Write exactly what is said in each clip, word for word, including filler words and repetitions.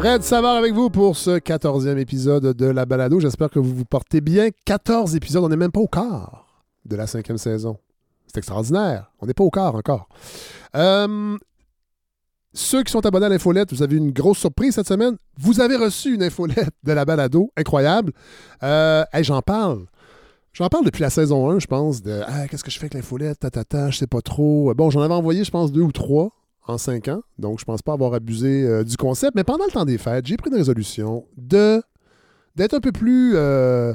Fred Savard avec vous pour ce quatorzième épisode de La Balado. J'espère que vous vous portez bien. quatorze épisodes, on n'est même pas au quart de la cinquième saison. C'est extraordinaire. On n'est pas au quart encore. Euh, ceux qui sont abonnés à l'infolette, vous avez une grosse surprise cette semaine. Vous avez reçu une infolette de La Balado. Incroyable. Euh, hey, j'en parle. J'en parle depuis la saison un, je pense, de ah, « Qu'est-ce que je fais avec l'infolette? Tatata, je sais pas trop. » Bon, j'en avais envoyé, je pense, deux ou trois en cinq ans. Donc, je pense pas avoir abusé euh, du concept. Mais pendant le temps des fêtes, j'ai pris une résolution de d'être un peu plus euh,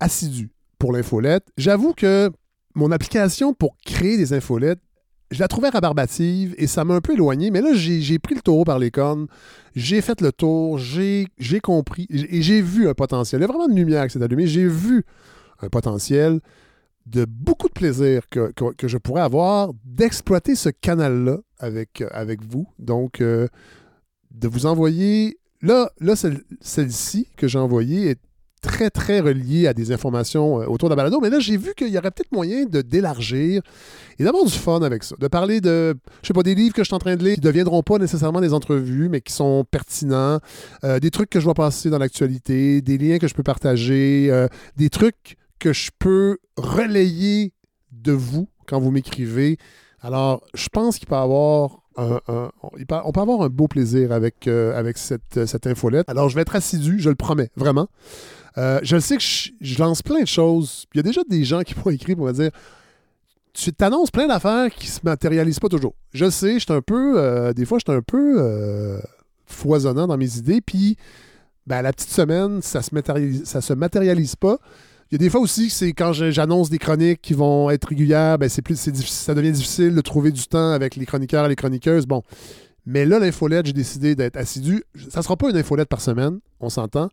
assidu pour l'infolette. J'avoue que mon application pour créer des infolettes, je la trouvais rabarbative et ça m'a un peu éloigné. Mais là, j'ai, j'ai pris le taureau par les cornes. J'ai fait le tour. J'ai, j'ai compris. Et j'ai vu un potentiel. Il y a vraiment une lumière qui s'est allumée. J'ai vu un potentiel de beaucoup de plaisir que, que, que je pourrais avoir d'exploiter ce canal-là avec, avec vous. Donc, euh, de vous envoyer... Là, là celle, celle-ci que j'ai envoyée est très, très reliée à des informations autour de la balado, mais là, j'ai vu qu'il y aurait peut-être moyen de d'élargir et d'avoir du fun avec ça, de parler de, je sais pas, des livres que je suis en train de lire qui ne deviendront pas nécessairement des entrevues, mais qui sont pertinents, euh, des trucs que je vois passer dans l'actualité, des liens que je peux partager, euh, des trucs que je peux relayer de vous quand vous m'écrivez. Alors, je pense qu'il peut y avoir un, un, on peut avoir un beau plaisir avec, euh, avec cette, cette infolette. Alors, je vais être assidu, je le promets, vraiment. Euh, je sais que je, je lance plein de choses. Il y a déjà des gens qui m'ont écrit pour me dire « Tu t'annonces plein d'affaires qui ne se matérialisent pas toujours. » Je sais, je suis un peu... Euh, des fois, je suis un peu euh, foisonnant dans mes idées. Puis, ben, la petite semaine, ça se matérialise, ça se matérialise pas. Il y a des fois aussi, c'est quand j'annonce des chroniques qui vont être régulières, ben c'est plus, c'est difficile, ça devient difficile de trouver du temps avec les chroniqueurs et les chroniqueuses. Bon, mais là, l'infolette, j'ai décidé d'être assidu. Ça ne sera pas une infolette par semaine, on s'entend,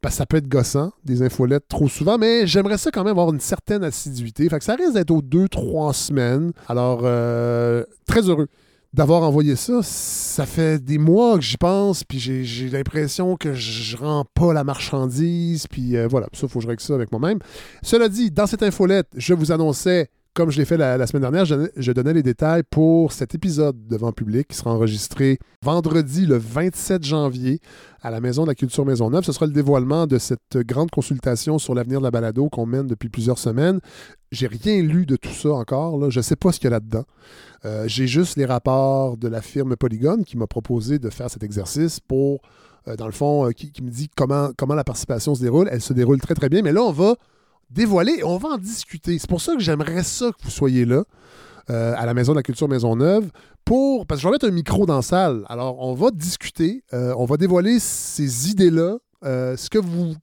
parce que ça peut être gossant, des infolettes trop souvent, mais j'aimerais ça quand même avoir une certaine assiduité. Fait que ça risque d'être aux deux, trois semaines. Alors, euh, très heureux d'avoir envoyé ça. Ça fait des mois que j'y pense, puis j'ai, j'ai l'impression que je rends pas la marchandise, puis euh, voilà, ça, il faut que je règle ça avec moi-même. Cela dit, dans cette infolette, je vous annonçais, comme je l'ai fait la, la semaine dernière, je donnais, je donnais les détails pour cet épisode devant public qui sera enregistré vendredi le vingt-sept janvier à la Maison de la Culture Maisonneuve. Ce sera le dévoilement de cette grande consultation sur l'avenir de la balado qu'on mène depuis plusieurs semaines. J'ai rien lu de tout ça encore, là. Je ne sais pas ce qu'il y a là-dedans. Euh, j'ai juste les rapports de la firme Polygone qui m'a proposé de faire cet exercice pour, euh, dans le fond, euh, qui, qui me dit comment, comment la participation se déroule. Elle se déroule très, très bien, mais là, on va dévoiler, on va en discuter. C'est pour ça que j'aimerais ça que vous soyez là, euh, à la Maison de la Culture Maisonneuve, pour... parce que je vais mettre un micro dans la salle. Alors, on va discuter, euh, on va dévoiler ces idées-là, euh, ce que vous...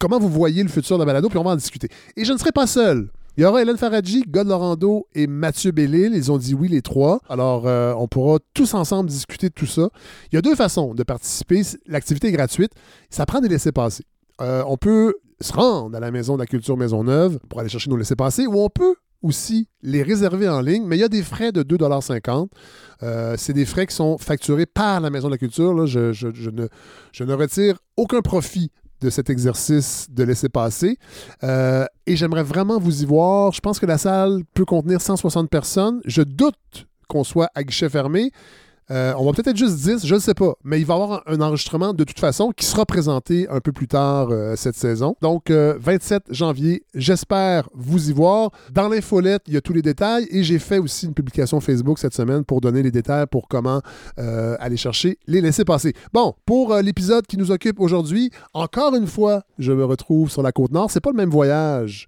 comment vous voyez le futur de la balado, puis on va en discuter. Et je ne serai pas seul. Il y aura Hélène Faradji, Gode Laurendeau et Mathieu Bellil. Ils ont dit oui, les trois. Alors, euh, on pourra tous ensemble discuter de tout ça. Il y a deux façons de participer. L'activité est gratuite. Ça prend des laissez-passer. Euh, on peut se rendre à la Maison de la Culture Maisonneuve pour aller chercher nos laissez-passer, ou on peut aussi les réserver en ligne, mais il y a des frais de deux dollars cinquante. Euh, c'est des frais qui sont facturés par la Maison de la Culture. Là, je, je, je, ne, je ne retire aucun profit de cet exercice de laisser-passer. Euh, et j'aimerais vraiment vous y voir. Je pense que la salle peut contenir cent soixante personnes. Je doute qu'on soit à guichet fermé. Euh, on va peut-être être juste dix, je ne sais pas. Mais il va y avoir un enregistrement de toute façon qui sera présenté un peu plus tard euh, cette saison. Donc, euh, vingt-sept janvier, j'espère vous y voir. Dans l'infolette, il y a tous les détails. Et j'ai fait aussi une publication Facebook cette semaine pour donner les détails pour comment euh, aller chercher les laissez-passer. Bon, pour euh, l'épisode qui nous occupe aujourd'hui, encore une fois, je me retrouve sur la Côte-Nord. C'est pas le même voyage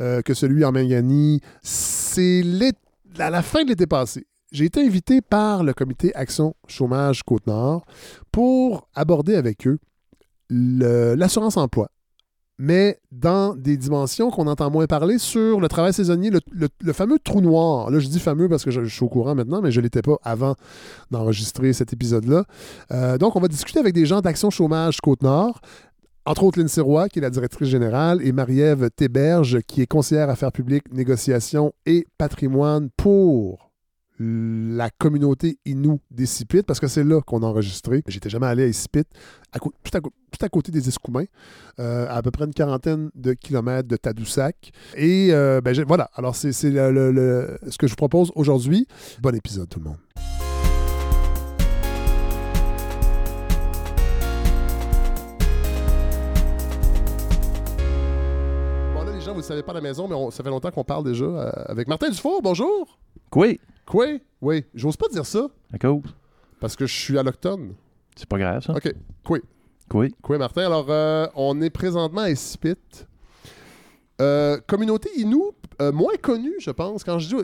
euh, que celui en Mangani. C'est à la fin de l'été passé. J'ai été invité par le comité Action-Chômage Côte-Nord pour aborder avec eux le, l'assurance-emploi, mais dans des dimensions qu'on entend moins parler sur le travail saisonnier, le, le, le fameux trou noir. Là, je dis fameux parce que je, je suis au courant maintenant, mais je ne l'étais pas avant d'enregistrer cet épisode-là. Euh, donc, on va discuter avec des gens d'Action-Chômage Côte-Nord, entre autres Lynn Sirois, qui est la directrice générale, et Marie-Ève Théberge, qui est conseillère affaires publiques, négociations et patrimoine pour la communauté Innu d'Essipit, parce que c'est là qu'on a enregistré. J'étais jamais allé à Essipit, à co- tout, à co- tout à côté des Escoumins, euh, à, à peu près une quarantaine de kilomètres de Tadoussac. Et euh, ben, j'ai, voilà, alors c'est, c'est le, le, le, ce que je vous propose aujourd'hui. Bon épisode tout le monde. les gens, vous ne savez pas à la maison, mais on, ça fait longtemps qu'on parle déjà euh, avec Martin Dufour. Bonjour. Quoi? Quoi? Oui. J'ose pas dire ça. D'accord. Parce que je suis alloctone. C'est pas grave, ça. OK. Quoi? Quoi? Quoi, Martin? Alors, euh, on est présentement à Essipit. Euh, communauté Innu, euh, moins connue, je pense. Quand je dis,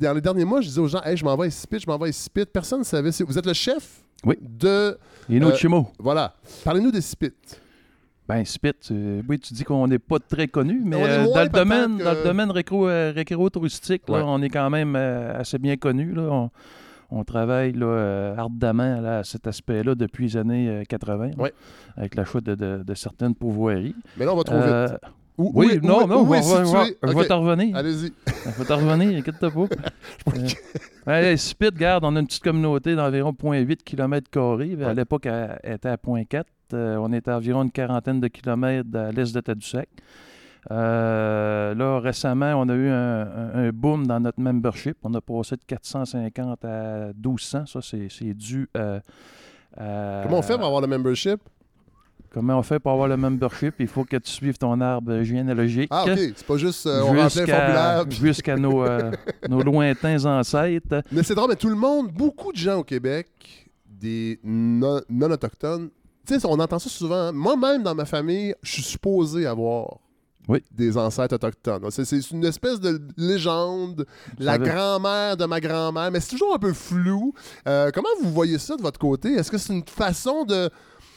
dans les derniers mois, je disais aux gens, hey, je m'en vais à Essipit, je m'en vais à Essipit. Personne ne savait. Vous êtes le chef oui. de. Innu euh, Chimo. Voilà. Parlez-nous d'Essipit. Ben, Spit, euh, oui, tu dis qu'on n'est pas très connu, mais euh, dans, le domaine, que... dans le domaine récréo-touristique, ouais. on est quand même euh, assez bien connu. Là. On, on travaille là, euh, ardemment là, à cet aspect-là depuis les années euh, quatre-vingts, ouais. là, avec l'achat de, de, de certaines pourvoiries. Mais là, on va trop euh, vite. Où, oui, où est, non, où non, où est, où on va, va, okay. va t'en revenir. Allez-y. Je vais t'en revenir, inquiète-toi pas. euh, allez, Spit, garde, on a une petite communauté d'environ zéro virgule huit kilomètres carrés. À l'époque, elle, elle était à zéro virgule quatre. Euh, on est à environ une quarantaine de kilomètres à l'est de Tadoussac. Euh, là, récemment, on a eu un, un boom dans notre membership. On a passé de quatre cent cinquante à mille deux cents. Ça, c'est, c'est dû à, à... Comment on fait pour avoir le membership? Comment on fait pour avoir le membership? Il faut que tu suives ton arbre généalogique. Ah, OK. C'est pas juste euh, on remplit un formulaire. Puis... Jusqu'à nos, euh, nos lointains ancêtres. Mais c'est drôle, mais tout le monde, beaucoup de gens au Québec, des non, non-autochtones, tu sais, on entend ça souvent. Hein? Moi-même, dans ma famille, je suis supposé avoir oui. des ancêtres autochtones. C'est, c'est une espèce de légende, ça la veut... grand-mère de ma grand-mère, mais c'est toujours un peu flou. Euh, comment vous voyez ça de votre côté? Est-ce que c'est une façon de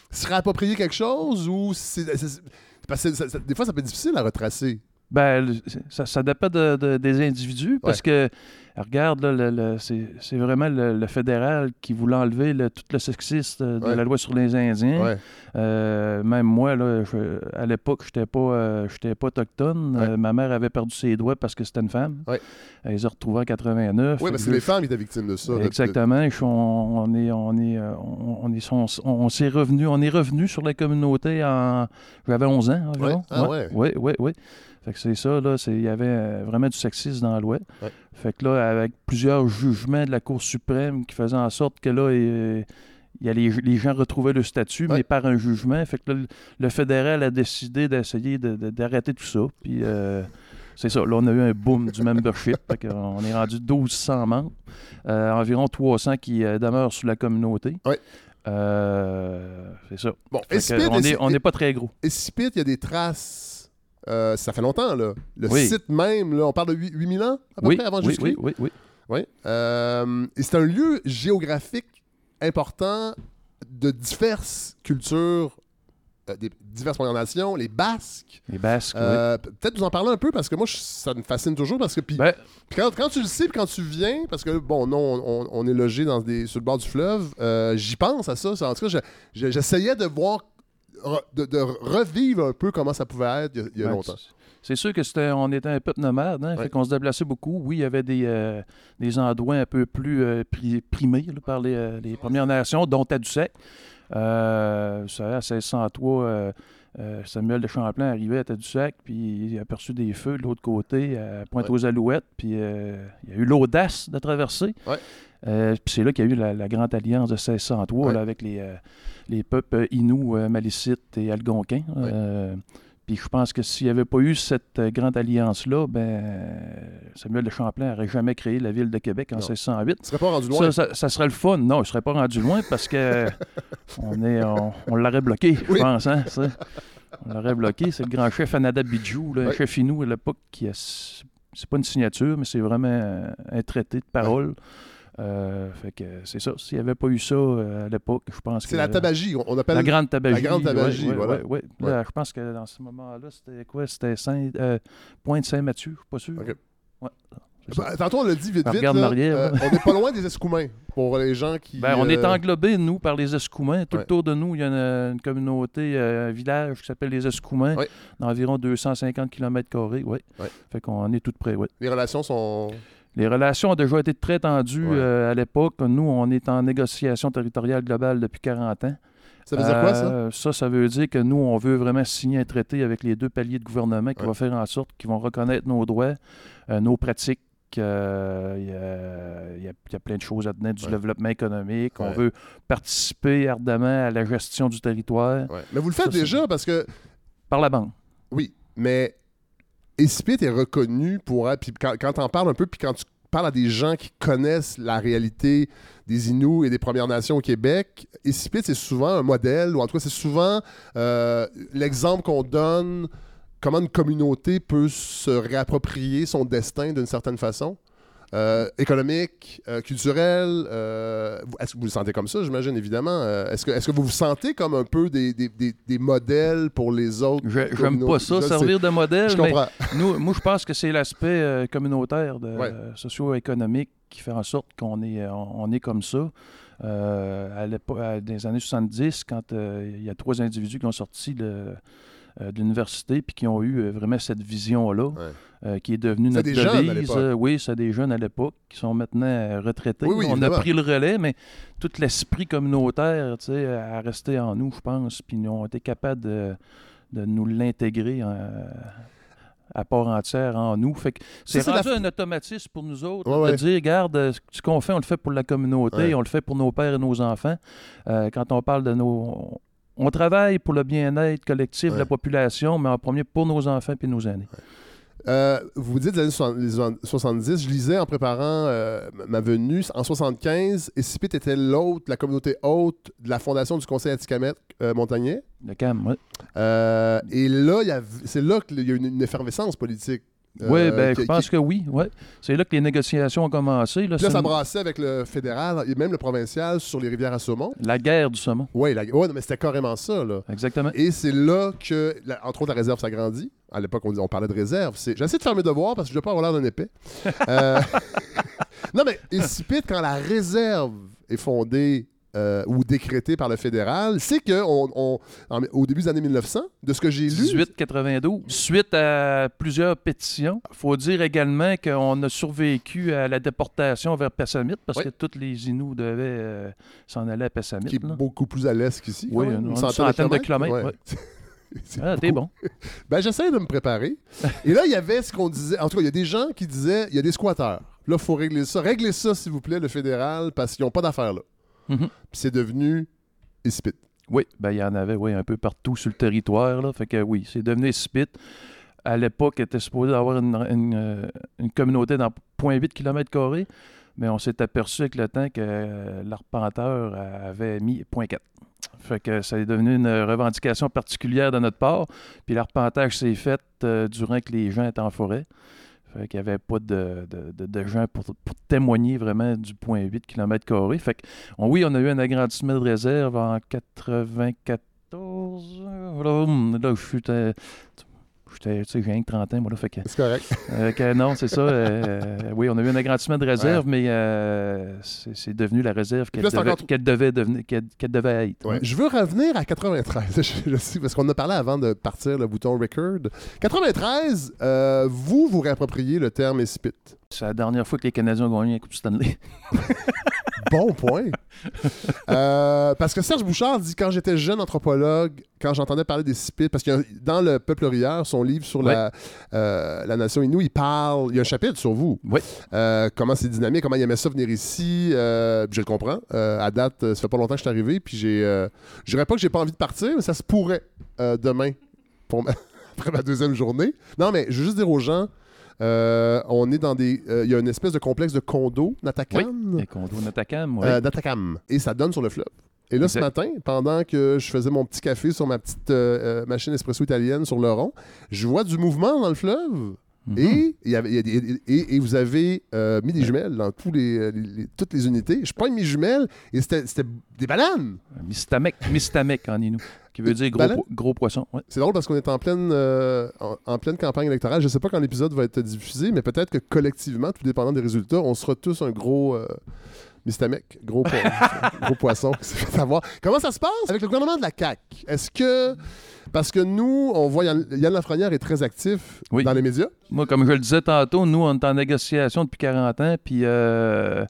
se réapproprier quelque chose ou c'est, c'est, parce que ça, ça, des fois, ça peut être difficile à retracer? Ben, ça, ça dépend de, de, des individus parce ouais. que, regarde, là, le, le, c'est, c'est vraiment le, le fédéral qui voulait enlever le, tout le sexisme de ouais. la loi sur les Indiens. Ouais. Euh, même moi, là, je, à l'époque, je n'étais pas, euh, j'étais pas autochtone. Ouais. Euh, ma mère avait perdu ses doigts parce que c'était une femme. Ouais. Elle les a retrouvés en quatre-vingt-neuf. Oui, parce que les femmes je... étaient victimes de ça. Exactement. De... On, on, est, on, est, on, est, on, on, on s'est revenu, on est revenu sur la communauté en... J'avais onze ans environ. Oui, oui, oui. Ouais, ouais, ouais. Fait que c'est ça, là, il y avait euh, vraiment du sexisme dans la loi. Ouais. Fait que là, avec plusieurs jugements de la Cour suprême qui faisaient en sorte que là, euh, y a les, les gens retrouvaient le statut, ouais. mais par un jugement. Fait que là, le fédéral a décidé d'essayer de, de, d'arrêter tout ça. Puis euh, c'est ça, là, on a eu un boom du membership. Fait qu'on est rendu mille deux cents membres, euh, environ trois cents qui euh, demeurent sous la communauté. Ouais. Euh, c'est ça. Bon, Essipit, on n'est Essipit, pas très gros. Essipit, il y a des traces. Euh, ça fait longtemps, là. Le oui. site même, là, on parle de huit mille ans, à peu oui, près, avant oui, Jésus-Christ. Oui, oui, oui. oui. Euh, et c'est un lieu géographique important de diverses cultures, euh, des diverses premières nations, les Basques. Les Basques, euh, oui. Peut-être vous en parler un peu, parce que moi, je, ça me fascine toujours, parce que puis ben. quand, quand tu le sais, puis quand tu viens, parce que, bon, non, on, on est logé dans des, sur le bord du fleuve, euh, j'y pense à ça. ça en tout cas, je, je, j'essayais de voir De, de revivre un peu comment ça pouvait être il y a, il y a ben, longtemps. C'est sûr que c'était, on était un peuple nomade, hein, ouais. fait qu'on se déplaçait beaucoup. Oui, il y avait des, euh, des endroits un peu plus euh, primés là, par les, euh, les Premières Nations, dont Tadoussac. Euh, vous savez, à seize cent trois, euh, euh, Samuel de Champlain arrivait à Tadoussac, puis il a aperçu des feux de l'autre côté, à Pointe-aux-Alouettes, puis euh, il y a eu l'audace de traverser. Ouais. Euh, puis c'est là qu'il y a eu la, la grande alliance de seize cent trois ouais. là, avec les, euh, les peuples Innu, euh, Malicites et Algonquins. Ouais. Euh, puis je pense que s'il n'y avait pas eu cette grande alliance-là, ben Samuel de Champlain n'aurait jamais créé la ville de Québec en non. mille six cent huit. Il ne serait pas rendu loin. Ça, ça, ça serait le fun. Non, il ne serait pas rendu loin parce que on, est, on, on l'aurait bloqué, je oui. pense. Hein, ça. On l'aurait bloqué. C'est le grand chef Anadabijou, le ouais. chef Innu à l'époque, qui a, c'est pas une signature, mais c'est vraiment un traité de parole. Ouais. Euh, fait que c'est ça. S'il n'y avait pas eu ça euh, à l'époque, je pense c'est que... C'est la tabagie, on appelle... La grande tabagie. La grande tabagie, ouais, voilà. Ouais, ouais, ouais. Là, je pense que dans ce moment-là, c'était quoi? C'était Saint, euh, Pointe-Saint-Mathieu, je suis pas sûr. Okay. Ouais. Bah, tantôt, on l'a dit vite, on vite. Là, Marie-Ève, euh, on n'est pas loin des Escoumins, pour les gens qui... Ben, on euh... est englobés, nous, par les Escoumins. Tout ouais. autour de nous, il y a une, une communauté, euh, un village qui s'appelle les Escoumins, ouais. d'environ deux cent cinquante kilomètres carrés. Ouais. Ouais. Fait qu'on est tout près, oui. Les relations sont... Les relations ont déjà été très tendues ouais. euh, à l'époque. Nous, on est en négociation territoriale globale depuis quarante ans. Ça veut dire euh, quoi, ça? Ça, ça veut dire que nous, on veut vraiment signer un traité avec les deux paliers de gouvernement qui ouais. va faire en sorte qu'ils vont reconnaître nos droits, euh, nos pratiques. Il euh, y, y, y a plein de choses à tenir du ouais. développement économique. Ouais. On veut participer ardemment à la gestion du territoire. Ouais. Mais vous le faites ça, déjà c'est... parce que... Par la banque. Oui, mais... Essipit est reconnu pour... Puis quand, quand t'en parles un peu, puis quand tu parles à des gens qui connaissent la réalité des Innus et des Premières Nations au Québec, Essipit, c'est souvent un modèle, ou en tout cas, c'est souvent euh, l'exemple qu'on donne comment une communauté peut se réapproprier son destin d'une certaine façon. Euh, économique, euh, culturelle, euh, est-ce que vous le sentez comme ça, j'imagine, évidemment? Euh, est-ce que, est-ce que vous vous sentez comme un peu des, des, des, des modèles pour les autres? Je, j'aime pas ça, je, servir de modèle, je mais comprends. nous, moi, je pense que c'est l'aspect euh, communautaire, de, ouais. euh, socio-économique qui fait en sorte qu'on est, on, on est comme ça. Euh, à l'époque, dans les années soixante-dix, quand il euh, y a trois individus qui ont sorti de... de l'université, puis qui ont eu vraiment cette vision-là, ouais. euh, qui est devenue c'est notre devise. Jeunes à l'époque. Oui, c'est des jeunes à l'époque qui sont maintenant retraités. Oui, oui, on évidemment. a pris le relais, mais tout l'esprit communautaire, tu sais, a resté en nous, je pense, puis nous ont été capables de, de nous l'intégrer en, à part entière en nous. Fait que c'est ça, rendu c'est la... un automatisme pour nous autres, ouais, de ouais. dire, regarde, ce qu'on fait, on le fait pour la communauté, ouais. on le fait pour nos pères et nos enfants. Euh, quand on parle de nos... On travaille pour le bien-être collectif ouais. de la population, mais en premier pour nos enfants et nos aînés. Ouais. Euh, vous dites les années soixante-dix, je lisais en préparant euh, ma venue, en soixante-quinze, Essipit était l'hôte, la communauté hôte de la fondation du Conseil Atikamètre euh, montagnais. Le C A M, oui. Euh, et là, y a, c'est là qu'il y a une, une effervescence politique. Euh, oui, ben, qui, je pense qui... que oui. Ouais. C'est là que les négociations ont commencé. Là, là ça une... brassait avec le fédéral et même le provincial sur les rivières à saumon. La guerre du saumon. Oui, la... ouais, mais c'était carrément ça. Là. Exactement. Et c'est là que, la... entre autres, la réserve s'agrandit. À l'époque, on, on parlait de réserve. C'est... J'essaie de faire mes devoirs parce que je ne veux pas avoir l'air d'un épais. euh... non, mais Essipit, quand la réserve est fondée euh, ou décrétée par le fédéral, c'est qu'on... On... En... au début des années mille neuf cents, de ce que j'ai lu... dix-huit quatre-vingt-douze, suite à plusieurs pétitions, il faut dire également qu'on a survécu à la déportation vers Pessamite, parce oui. que tous les Innus devaient euh, s'en aller à Pessamite. Qui est là. Beaucoup plus à l'est qu'ici. Oui, une, une centaine, centaine de kilomètres. De kilomètres ouais. Ouais. C'est ah, beau. T'es bon. Ben, j'essaie de me préparer. Et là, il y avait ce qu'on disait... En tout cas, il y a des gens qui disaient, il y a des squatteurs. Là, il faut régler ça. Réglez ça, s'il vous plaît, le fédéral, parce qu'ils n'ont pas d'affaires là. Mm-hmm. Puis c'est devenu Essipit. Oui, ben il y en avait oui, un peu partout sur le territoire. Là. Fait que oui, c'est devenu Essipit. À l'époque, il était supposé avoir une, une, une communauté dans zéro virgule huit kilomètres carrés, mais on s'est aperçu avec le temps que l'arpenteur avait mis zéro virgule quatre. Fait que ça est devenu une revendication particulière de notre part. Puis l'arpentage s'est fait euh, durant que les gens étaient en forêt. Fait qu'il n'y avait pas de, de, de, de gens pour, pour témoigner vraiment du zéro virgule huit kilomètres carrés. Fait que, on, oui, on a eu un agrandissement de réserve en quatre-vingt-quatorze. Là, je suis... Tu sais, j'ai rien que trente ans, moi, là, fait que... C'est correct. Euh, que, non, c'est ça. Euh, oui, on a eu un agrandissement de réserve, ouais. mais euh, c'est, c'est devenu la réserve qu'elle, là, devait, encore... qu'elle, devait, devenir, qu'elle, qu'elle devait être. Ouais. Je veux revenir à quatre-vingt-treize, je, je sais, parce qu'on a parlé avant de partir le bouton record. quatre-vingt-treize, euh, vous, vous réappropriez le terme Essipit. C'est la dernière fois que les Canadiens ont gagné la Coupe Stanley. Bon point. Euh, parce que Serge Bouchard dit, quand j'étais jeune anthropologue, quand j'entendais parler d'Essipit, parce que dans le Peuple Rieur, son livre sur ouais. la, euh, la nation Innu, il parle, il y a un chapitre sur vous. Oui. Euh, comment c'est dynamique, comment il aimait ça venir ici. Euh, je le comprends. Euh, à date, ça fait pas longtemps que je suis arrivé, puis j'ai, euh, je dirais pas que j'ai pas envie de partir, mais ça se pourrait euh, demain, pour ma... après ma deuxième journée. Non, mais je veux juste dire aux gens. Euh, on est dans des... Il euh, y a une espèce de complexe de condos, Natakam. Oui, des condos Natakam, oui. Euh, Natakam. Et ça donne sur le fleuve. Et là, exact. Ce matin, pendant que je faisais mon petit café sur ma petite euh, machine espresso italienne sur le rond, je vois du mouvement dans le fleuve. Mm-hmm. Et, y avait, y a des, et, et vous avez euh, mis des jumelles dans tous les, les, les, toutes les unités. Je prends mes jumelles et c'était, c'était des bananes. Mistamek, mistamek en Innu, qui veut dire gros, po- gros poisson. Ouais. C'est drôle parce qu'on est en pleine, euh, en, en pleine campagne électorale. Je ne sais pas quand l'épisode va être diffusé, mais peut-être que collectivement, tout dépendant des résultats, on sera tous un gros... Euh, Mistamec, gros, po- gros poisson, c'est savoir. Comment ça se passe avec le gouvernement de la C A Q? Est-ce que... Parce que nous, on voit Yann, Yann Lafrenière est très actif oui. dans les médias. Moi, comme je le disais tantôt, nous, on est en négociation depuis quarante ans, puis euh,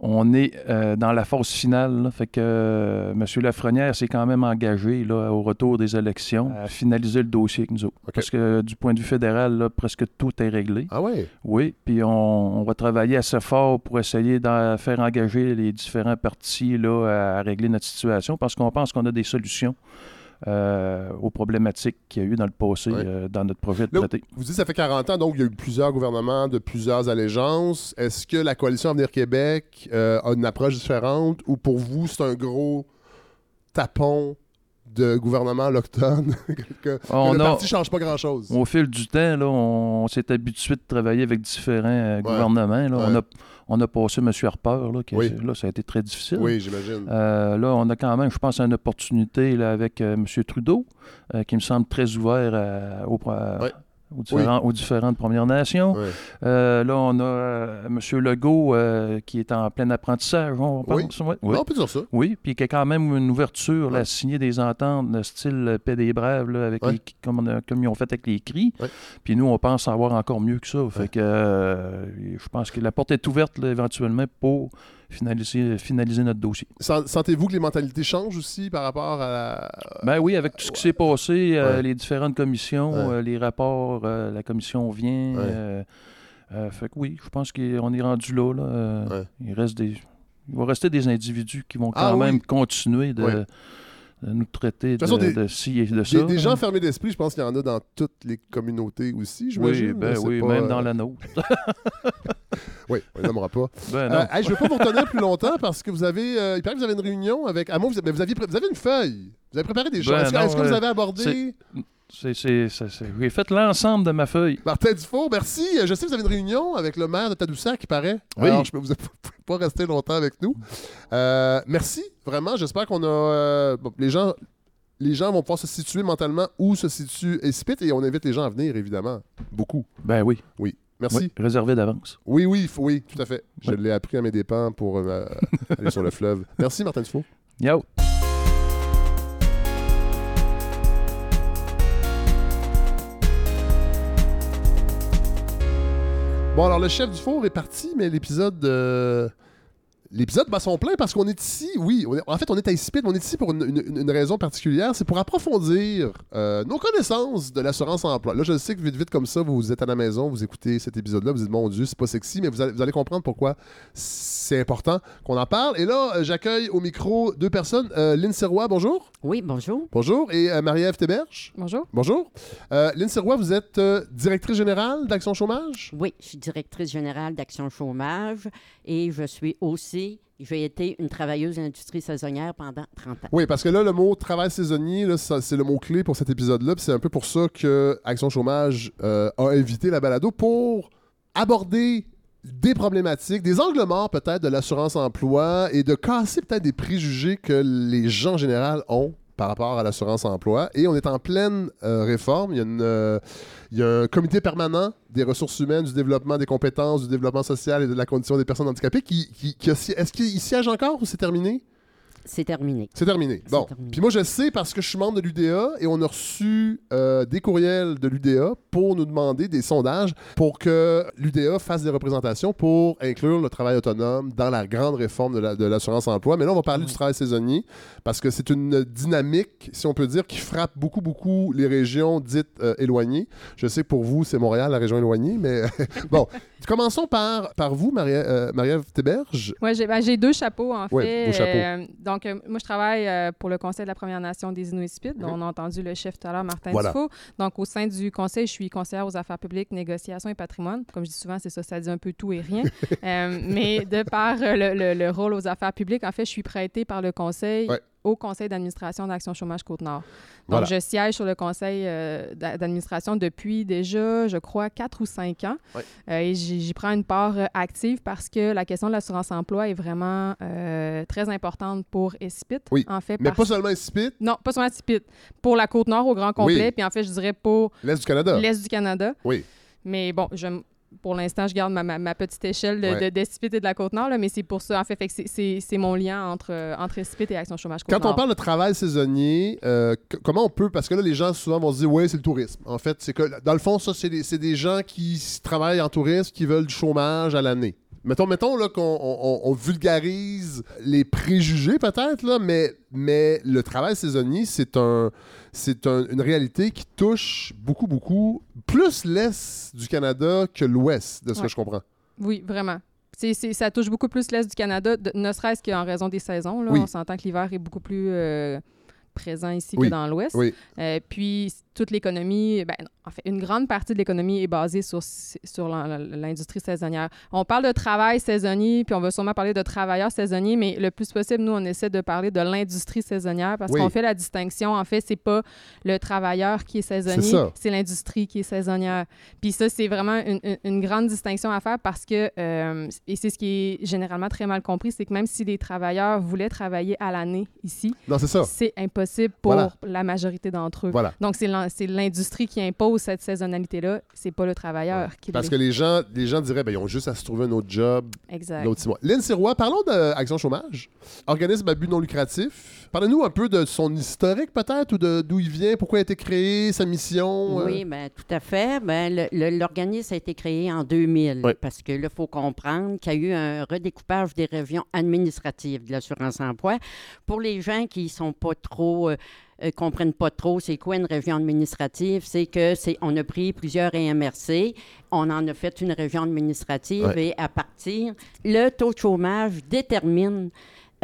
on est euh, dans la phase finale. Là. Fait que euh, M. Lafrenière s'est quand même engagé là, au retour des élections à finaliser le dossier avec nous autres. Okay. Parce que du point de vue fédéral, là, presque tout est réglé. Ah oui? Oui, puis on, on va travailler assez fort pour essayer de faire engager les différents partis là, à, à régler notre situation parce qu'on pense qu'on a des solutions euh, aux problématiques qu'il y a eu dans le passé, oui. euh, dans notre projet de là, traité. Vous dites que ça fait quarante ans, donc il y a eu plusieurs gouvernements de plusieurs allégeances. Est-ce que la Coalition Avenir Québec euh, a une approche différente ou pour vous, c'est un gros tapon de gouvernement autochtone, que, que le parti ne change pas grand-chose? Au fil du temps, là, on, on s'est habitué de travailler avec différents euh, ouais. gouvernements. Là. Ouais. On a, on a passé M. Harper, là, qui, oui. là, ça a été très difficile. Oui, j'imagine. Euh, là, on a quand même, je pense, une opportunité là, avec euh, M. Trudeau, euh, qui me semble très ouvert à, au, à, ouais. aux, différents, oui. aux différentes Premières Nations. Ouais. Euh, là, on a euh, M. Legault, euh, qui est en plein apprentissage. On parle oui. de ça? Oui. Non, on peut dire ça. Oui, puis qui a quand même une ouverture ouais. là, à signer des ententes de style paix des brèves, là, avec ouais. les, comme, on a, comme ils ont fait avec les cris. Ouais. Puis nous, on pense avoir encore mieux que ça. Fait ouais. que euh, je pense que la porte est ouverte là, éventuellement pour finaliser, finaliser notre dossier. Sentez-vous que les mentalités changent aussi par rapport à la... Ben oui, avec tout ce qui s'est passé, ouais. euh, les différentes commissions, ouais. euh, les rapports, euh, la commission vient. Ouais. Euh, euh, fait que oui, je pense qu'on est rendu là. là euh, ouais. Il reste des... Il va rester des individus qui vont quand ah, même oui. continuer de... Ouais. de nous traiter de, de, façon, de, des, de ci et de ça. Des, des gens fermés d'esprit, je pense qu'il y en a dans toutes les communautés aussi, j'imagine. Oui, ben oui pas, même euh... dans la nôtre. Oui, on ne nommera pas. Ben euh, hey, je ne veux pas vous retenir plus longtemps parce que vous avez, euh, il paraît que vous avez une réunion avec... Ah, moi, vous, avez, vous, aviez, vous avez une feuille. Vous avez préparé des choses. Ben est-ce, non, que, est-ce euh, que vous avez abordé... C'est, c'est, c'est, c'est... J'ai fait l'ensemble de ma feuille. Martin Dufour, merci. Je sais que vous avez une réunion avec le maire de Tadoussac, il paraît. Oui. Alors, je peux, vous ne pouvez pas rester longtemps avec nous. Euh, merci, vraiment. J'espère qu'on a... Euh, bon, les gens, les gens vont pouvoir se situer mentalement où se situe Essipit et on invite les gens à venir, évidemment. Beaucoup. Ben oui. Oui. Merci. Oui, réservé d'avance. Oui, oui, oui, tout à fait. Je oui. l'ai appris à mes dépens pour euh, aller sur le fleuve. Merci, Martin Dufour. Yo. Bon, alors le chef du four est parti, mais l'épisode euh, l'épisode bat son plein parce qu'on est ici, oui, on est, en fait on est à Essipit, on est ici pour une, une, une raison particulière, c'est pour approfondir euh, nos connaissances de l'assurance-emploi. Là, je sais que vite, vite comme ça, vous êtes à la maison, vous écoutez cet épisode-là, vous dites « Mon Dieu, c'est pas sexy », mais vous allez, vous allez comprendre pourquoi c'est important qu'on en parle. Et là, j'accueille au micro deux personnes. Euh, Lynn Sirois, bonjour. Oui, bonjour. Bonjour. Et euh, Marie-Ève Théberge. Bonjour. Bonjour. Euh, Lynn Sirois, vous êtes euh, directrice générale d'Action-Chômage? Oui, je suis directrice générale d'Action-Chômage et je suis aussi... J'ai été une travailleuse d'industrie saisonnière pendant trente ans. Oui, parce que là, le mot « travail saisonnier », là, ça, c'est le mot-clé pour cet épisode-là. Puis c'est un peu pour ça que Action Chômage euh, a invité la balado pour aborder des problématiques, des angles morts peut-être de l'assurance-emploi et de casser peut-être des préjugés que les gens en général ont par rapport à l'assurance-emploi. Et on est en pleine euh, réforme. Il y a une, euh, il y a un comité permanent des ressources humaines, du développement des compétences, du développement social et de la condition des personnes handicapées. Qui, qui, qui a, est-ce qu'il siège encore ou c'est terminé? C'est terminé. C'est terminé. Bon. C'est terminé. Puis moi, je sais parce que je suis membre de l'U D A et on a reçu euh, des courriels de l'U D A pour nous demander des sondages pour que l'U D A fasse des représentations pour inclure le travail autonome dans la grande réforme de, la, de l'assurance-emploi. Mais là, on va parler oui. du travail saisonnier parce que c'est une dynamique, si on peut dire, qui frappe beaucoup, beaucoup les régions dites euh, éloignées. Je sais que pour vous, c'est Montréal, la région éloignée, mais bon. Commençons par, par vous, Marie-Ève euh, Marie-Ève Théberge. Oui, j'ai, ben, j'ai deux chapeaux, en ouais, fait. Deux chapeaux. Euh, donc, Donc, euh, moi, je travaille euh, pour le Conseil de la Première Nation des Innu et Essipit, dont mmh. on a entendu le chef tout à l'heure, Martin voilà. Dufour. Donc, au sein du Conseil, je suis conseillère aux affaires publiques, négociations et patrimoine. Comme je dis souvent, c'est ça, ça dit un peu tout et rien. euh, mais de par euh, le, le, le rôle aux affaires publiques, en fait, je suis prêtée par le Conseil... Ouais. au conseil d'administration d'Action Chômage Côte-Nord. Donc, voilà. je siège sur le conseil euh, d'administration depuis déjà, je crois, quatre ou cinq ans. Oui. Euh, et j'y, j'y prends une part euh, active parce que la question de l'assurance-emploi est vraiment euh, très importante pour Essipit. Oui, en fait, mais parce... pas seulement Essipit. Non, pas seulement Essipit. Pour la Côte-Nord au grand complet, oui. puis en fait, je dirais pour... L'Est du Canada. L'Est du Canada. Oui. Mais bon, je... Pour l'instant, je garde ma, ma, ma petite échelle de, ouais. de, d'Essipit et de la Côte-Nord, là, mais c'est pour ça, en fait, fait que c'est, c'est, c'est mon lien entre, entre Essipit et Action Chômage Côte-Nord. Quand on parle de travail saisonnier, euh, c- comment on peut, parce que là, les gens souvent vont se dire, oui, c'est le tourisme. En fait, c'est que, dans le fond, ça, c'est des, c'est des gens qui travaillent en tourisme, qui veulent du chômage à l'année. Mettons, mettons là, qu'on on, on vulgarise les préjugés peut-être, là, mais, mais le travail saisonnier, c'est, un, c'est un, une réalité qui touche beaucoup, beaucoup, plus l'Est du Canada que l'Ouest, de ce ouais. que je comprends. Oui, vraiment. C'est, c'est, ça touche beaucoup plus l'Est du Canada, de, ne serait-ce qu'en raison des saisons. Là, oui. On s'entend que l'hiver est beaucoup plus... Euh... présent ici oui. que dans l'Ouest. Oui. Euh, puis toute l'économie, ben, en fait, une grande partie de l'économie est basée sur, sur l'industrie saisonnière. On parle de travail saisonnier, puis on va sûrement parler de travailleurs saisonniers, mais le plus possible, nous, on essaie de parler de l'industrie saisonnière parce oui. qu'on fait la distinction. En fait, c'est pas le travailleur qui est saisonnier, c'est, c'est l'industrie qui est saisonnière. Puis ça, c'est vraiment une, une, une grande distinction à faire parce que, euh, et c'est ce qui est généralement très mal compris, c'est que même si les travailleurs voulaient travailler à l'année ici, non, c'est, ça. c'est impossible pour voilà. la majorité d'entre eux. Voilà. Donc, c'est c'est l'industrie qui impose cette saisonnalité-là, c'est pas le travailleur ouais. qui parce l'est. que les gens, les gens diraient, ben, ils ont juste à se trouver un autre job. Exact. L'autre six mois. Lynn Sirois, parlons d'Action-Chômage, organisme à but non lucratif. Parlez-nous un peu de son historique, peut-être, ou de, d'où il vient, pourquoi il a été créé, sa mission. Oui, euh... bien, tout à fait. Ben, le, le, l'organisme a été créé en deux mille, oui. parce que là, il faut comprendre qu'il y a eu un redécoupage des révisions administratives de l'assurance-emploi pour les gens qui ne sont pas trop... Euh, ne comprennent pas trop c'est quoi une région administrative, c'est que c'est on a pris plusieurs A M R C, on en a fait une région administrative ouais. et à partir, le taux de chômage détermine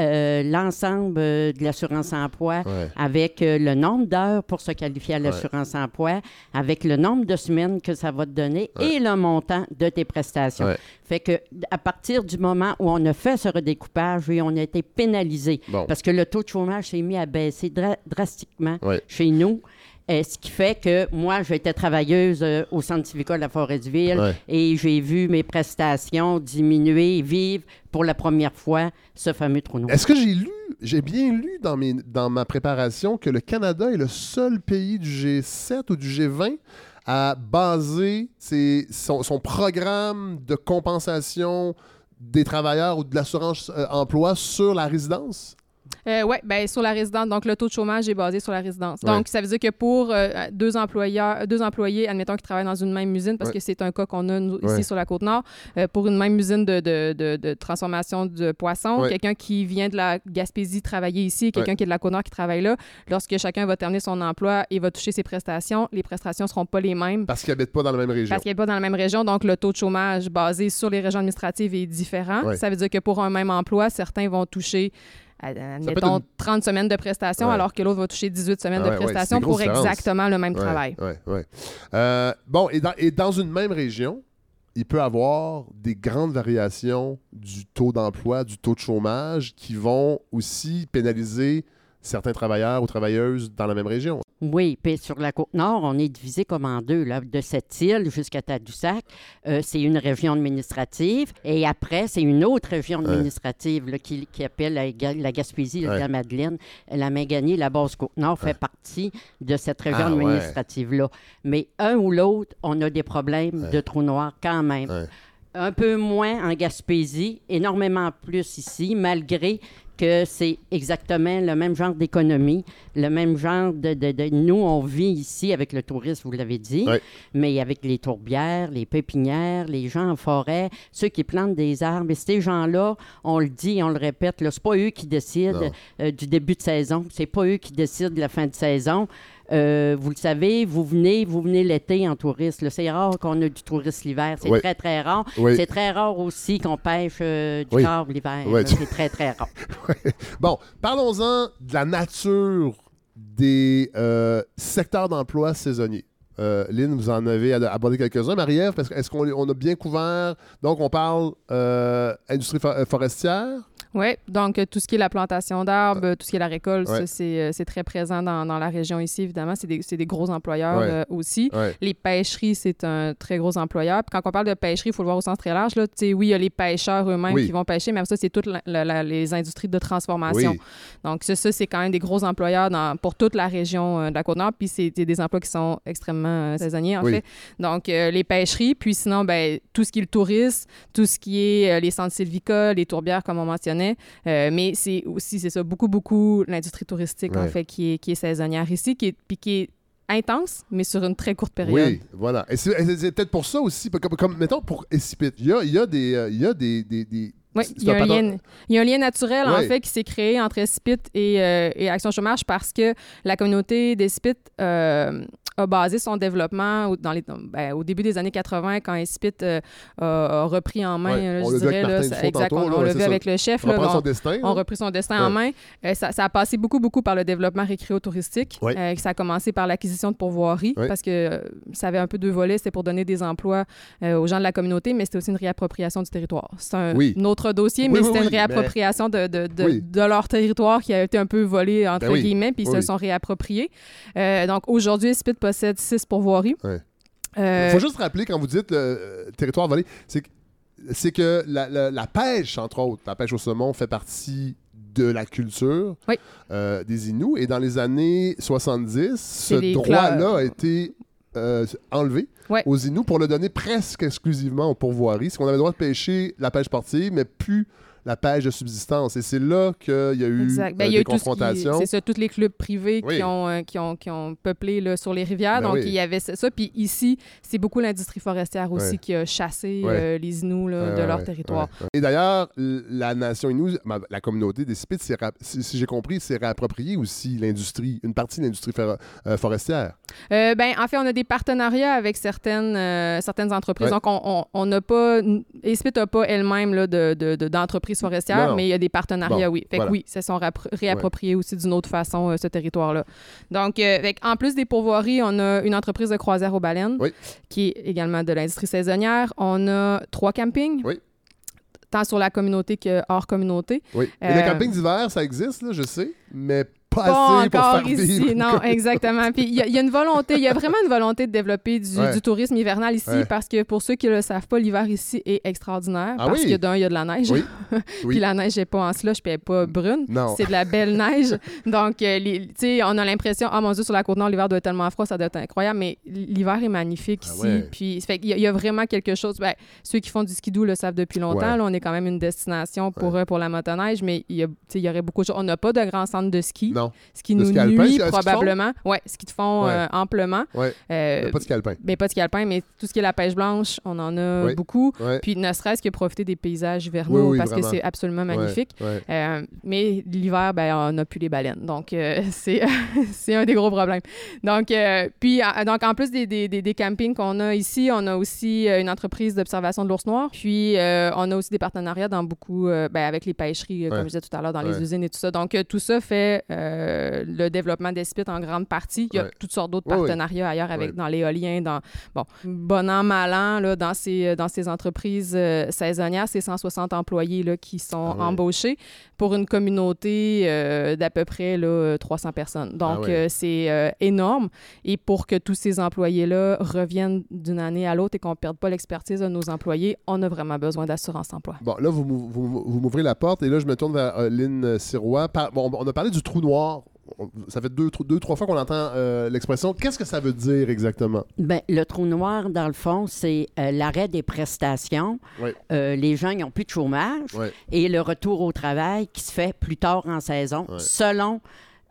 euh, l'ensemble de l'assurance-emploi ouais. avec euh, le nombre d'heures pour se qualifier à l'assurance-emploi, ouais. avec le nombre de semaines que ça va te donner ouais. et le montant de tes prestations. Ouais. Fait que à partir du moment où on a fait ce redécoupage et on a été pénalisé, bon. parce que le taux de chômage s'est mis à baisser dra- drastiquement ouais. chez nous, eh, ce qui fait que moi, j'étais travailleuse euh, au Centre Civica de la Forêt-du-Ville ouais. et j'ai vu mes prestations diminuer, vivre pour la première fois ce fameux trou noir. Est-ce que j'ai lu, j'ai bien lu dans, mes, dans ma préparation que le Canada est le seul pays du G sept ou du G vingt à baser ses, son, son programme de compensation des travailleurs ou de l'assurance-emploi euh, sur la résidence? Euh, oui, bien, sur la résidence. Donc, le taux de chômage est basé sur la résidence. Donc, ouais. ça veut dire que pour euh, deux employeurs, deux employés, admettons, qui travaillent dans une même usine, parce ouais. que c'est un cas qu'on a nous, ici ouais. sur la Côte-Nord, euh, pour une même usine de, de, de, de transformation de poissons, ouais. quelqu'un qui vient de la Gaspésie travailler ici et quelqu'un ouais. qui est de la Côte-Nord qui travaille là, lorsque chacun va terminer son emploi et va toucher ses prestations, les prestations ne seront pas les mêmes. Parce qu'ils n'habitent pas dans la même région. Parce qu'ils n'habitent pas dans la même région. Donc, le taux de chômage basé sur les régions administratives est différent. Ouais. Ça veut dire que pour un même emploi, certains vont toucher... admettons, une... trente semaines de prestations, ouais. alors que l'autre va toucher dix-huit semaines ah ouais, de prestations ouais, pour différence. Exactement le même ouais, travail. Ouais, ouais. Euh, bon, et dans, et dans une même région, il peut y avoir des grandes variations du taux d'emploi, du taux de chômage, qui vont aussi pénaliser certains travailleurs ou travailleuses dans la même région. Oui, puis sur la Côte-Nord, on est divisé comme en deux, là, de Sept-Îles jusqu'à Tadoussac. Euh, c'est une région administrative et après, c'est une autre région administrative ouais. là, qui, qui appelle la, la Gaspésie, ouais. la Madeleine, la Mangani, la Basse-Côte-Nord fait ouais. partie de cette région ah, administrative-là. Ouais. Mais un ou l'autre, on a des problèmes ouais. de trous noirs quand même. Ouais. Un peu moins en Gaspésie, énormément plus ici, malgré... que c'est exactement le même genre d'économie, le même genre de, de, de... Nous, on vit ici avec le tourisme, vous l'avez dit, oui. mais avec les tourbières, les pépinières, les gens en forêt, ceux qui plantent des arbres. Et ces gens-là, on le dit, on le répète, là, c'est pas eux qui décident euh, du début de saison, c'est pas eux qui décident de la fin de saison. Euh, vous le savez, vous venez, vous venez l'été en touriste. Là. C'est rare qu'on ait du touriste l'hiver. C'est oui. très, très rare. Oui. C'est très rare aussi qu'on pêche euh, du oui. corps l'hiver. Oui. C'est très, très rare. oui. Bon, parlons-en de la nature des euh, secteurs d'emploi saisonniers. Euh, Lynn, vous en avez abordé quelques-uns. Marie-Ève, est-ce qu'on on a bien couvert? Donc, on parle euh, industrie for- forestière. Oui, donc tout ce qui est la plantation d'arbres, tout ce qui est la récolte, ouais. ça, c'est, c'est très présent dans, dans la région ici, évidemment. C'est des, c'est des gros employeurs ouais. euh, aussi. Ouais. Les pêcheries, c'est un très gros employeur. Puis quand on parle de pêcherie, il faut le voir au sens très large. Là. Oui, il y a les pêcheurs eux-mêmes oui. qui vont pêcher, mais ça, c'est toutes la, la, la, les industries de transformation. Oui. Donc ça, ça, c'est quand même des gros employeurs dans, pour toute la région euh, de la Côte-Nord. Puis c'est, c'est des emplois qui sont extrêmement euh, saisonniers, en oui. fait. Donc euh, les pêcheries, puis sinon, ben, tout ce qui est le tourisme, tout ce qui est euh, les centres sylvicoles, les tourbières, comme on mentionnait. Euh, mais c'est aussi, c'est ça, beaucoup, beaucoup l'industrie touristique, ouais. en fait, qui est, qui est saisonnière ici, qui est, puis qui est intense, mais sur une très courte période. Oui, voilà. Et c'est, et c'est peut-être pour ça aussi, comme, comme mettons, pour Essipit, il y a, il y a des... Euh, il y a des, des, des... Oui, il y, a un lien, il y a un lien naturel, oui. en fait, qui s'est créé entre Essipit et, euh, et Action-Chômage parce que la communauté d'Essipit euh, a basé son développement au, dans les, ben, au début des années quatre-vingts, quand Essipit euh, a, a repris en main, ouais, là, je dirais, là, ça, exact, tantôt, on, là, on l'a vu avec le chef, là, on, destin, on a repris son destin ouais. en main. Euh, ça, ça a passé beaucoup, beaucoup par le développement récréotouristique. Ouais. Euh, ça a commencé par l'acquisition de pourvoiries, ouais. parce que euh, ça avait un peu deux volets, c'était pour donner des emplois euh, aux gens de la communauté, mais c'était aussi une réappropriation du territoire. C'est un, oui. un autre dossier, oui, mais oui, c'était oui, une réappropriation mais... de, de, de, oui. de leur territoire qui a été un peu volé, entre ben oui. guillemets, puis ils oui. se le sont réappropriés. Euh, donc aujourd'hui, Essipit possède six pourvoiries. Il ouais. euh... faut juste rappeler, quand vous dites le territoire volé, c'est que, c'est que la, la, la pêche, entre autres, la pêche au saumon fait partie de la culture oui. euh, des Innus. Et dans les années soixante-dix, c'est ce droit-là cla- a été euh, enlevé ouais. aux Innus pour le donner presque exclusivement aux pourvoiries. C'est qu'on avait le droit de pêcher la pêche sportive, mais plus... la pêche de subsistance. Et c'est là qu'il y a eu exact. Ben, euh, y a des eu confrontations. Ce qui, c'est ça, tous les clubs privés oui. qui, ont, euh, qui, ont, qui ont peuplé là, sur les rivières. Ben donc, oui. il y avait ça. Puis ici, c'est beaucoup l'industrie forestière aussi oui. qui a chassé oui. euh, les Innus là, oui, de oui, leur oui, territoire. Oui, oui. Et d'ailleurs, la nation Innu, la communauté des Essipit, ra- si, si j'ai compris, s'est réappropriée aussi l'industrie, une partie de l'industrie fer- euh, forestière. Euh, ben, en fait, on a des partenariats avec certaines, euh, certaines entreprises. Oui. Donc, on n'a pas... Essipit n'a pas elle-même là, de, de, de, d'entreprise forestière, non. mais il y a des partenariats, bon, oui. Fait voilà. que oui, se sont rap- réappropriés ouais. aussi d'une autre façon, euh, ce territoire-là. Donc, euh, fait, en plus des pourvoiries, on a une entreprise de croisière aux baleines, oui. qui est également de l'industrie saisonnière. On a trois campings. Oui. Tant sur la communauté que hors communauté. Oui. Euh, Et les campings d'hiver, ça existe, là, je sais, mais pas, pas assez pour faire ici. Vivre. Non, exactement. Puis il y, y a une volonté, il y a vraiment une volonté de développer du, ouais. du tourisme hivernal ici, ouais. parce que pour ceux qui ne le savent pas, l'hiver ici est extraordinaire, ah parce oui? que d'un, il y a de la neige. Oui. Puis oui. la neige n'est pas en slush, puis elle n'est pas brune. Non. C'est de la belle neige. Donc, tu sais, on a l'impression, oh mon Dieu, sur la Côte-Nord, l'hiver doit être tellement froid, ça doit être incroyable, mais l'hiver est magnifique ah ici. Ouais. Puis fait qu'il y a, il y a vraiment quelque chose. Ben, ceux qui font du skidoo le savent depuis longtemps, ouais. là, on est quand même une destination pour, ouais. euh, pour la motoneige, mais il y, a, il y aurait beaucoup de choses. On n'a pas de grand centre de ski, non. ce qui de nous ski alpin, nuit probablement. Oui, ce qu'ils te font ouais. euh, amplement. Ouais. Euh, mais pas de ski alpin. Mais pas de ski alpin, mais tout ce qui est la pêche blanche, on en a ouais. beaucoup. Ouais. Puis ne serait-ce que profiter des paysages hivernaux, oui, oui, parce vraiment. que c'est absolument magnifique. Ouais. Ouais. Euh, mais l'hiver, ben, on n'a plus les baleines. Donc, euh, c'est, c'est un des gros problèmes. Donc, euh, puis, en, donc, en plus des, des, des, des campings qu'on a ici, on a aussi une entreprise d'observation de l'ours noir. Puis, euh, on a aussi des partenariats dans beaucoup, euh, ben, avec les pêcheries, euh, comme ouais. je disais tout à l'heure, dans ouais. les usines et tout ça. Donc, euh, tout ça fait euh, le développement d'Essipit en grande partie. Il y a ouais. toutes sortes d'autres ouais, partenariats ouais. ailleurs, avec, ouais. dans l'éolien, dans, bon, bon an, mal an, là, dans ces, dans ces entreprises euh, saisonnières, ces cent soixante employés là, qui sont ah ouais. embauchés pour une communauté euh, d'à peu près là, trois cents personnes. Donc, ah ouais. euh, c'est euh, énorme. Et pour que tous ces employés-là reviennent d'une année à l'autre et qu'on ne perde pas l'expertise de nos employés, on a vraiment besoin d'assurance emploi. Bon, là, vous, vous, vous, vous m'ouvrez la porte et là, je me tourne vers euh, Lynn Sirois. Par... Bon, on a parlé du trou noir. Ça fait deux, deux trois fois qu'on entend euh, l'expression. Qu'est-ce que ça veut dire exactement? Bien, le trou noir, dans le fond, c'est euh, l'arrêt des prestations. Oui. Euh, les gens n'ont plus de chômage oui. et le retour au travail qui se fait plus tard en saison, oui. selon...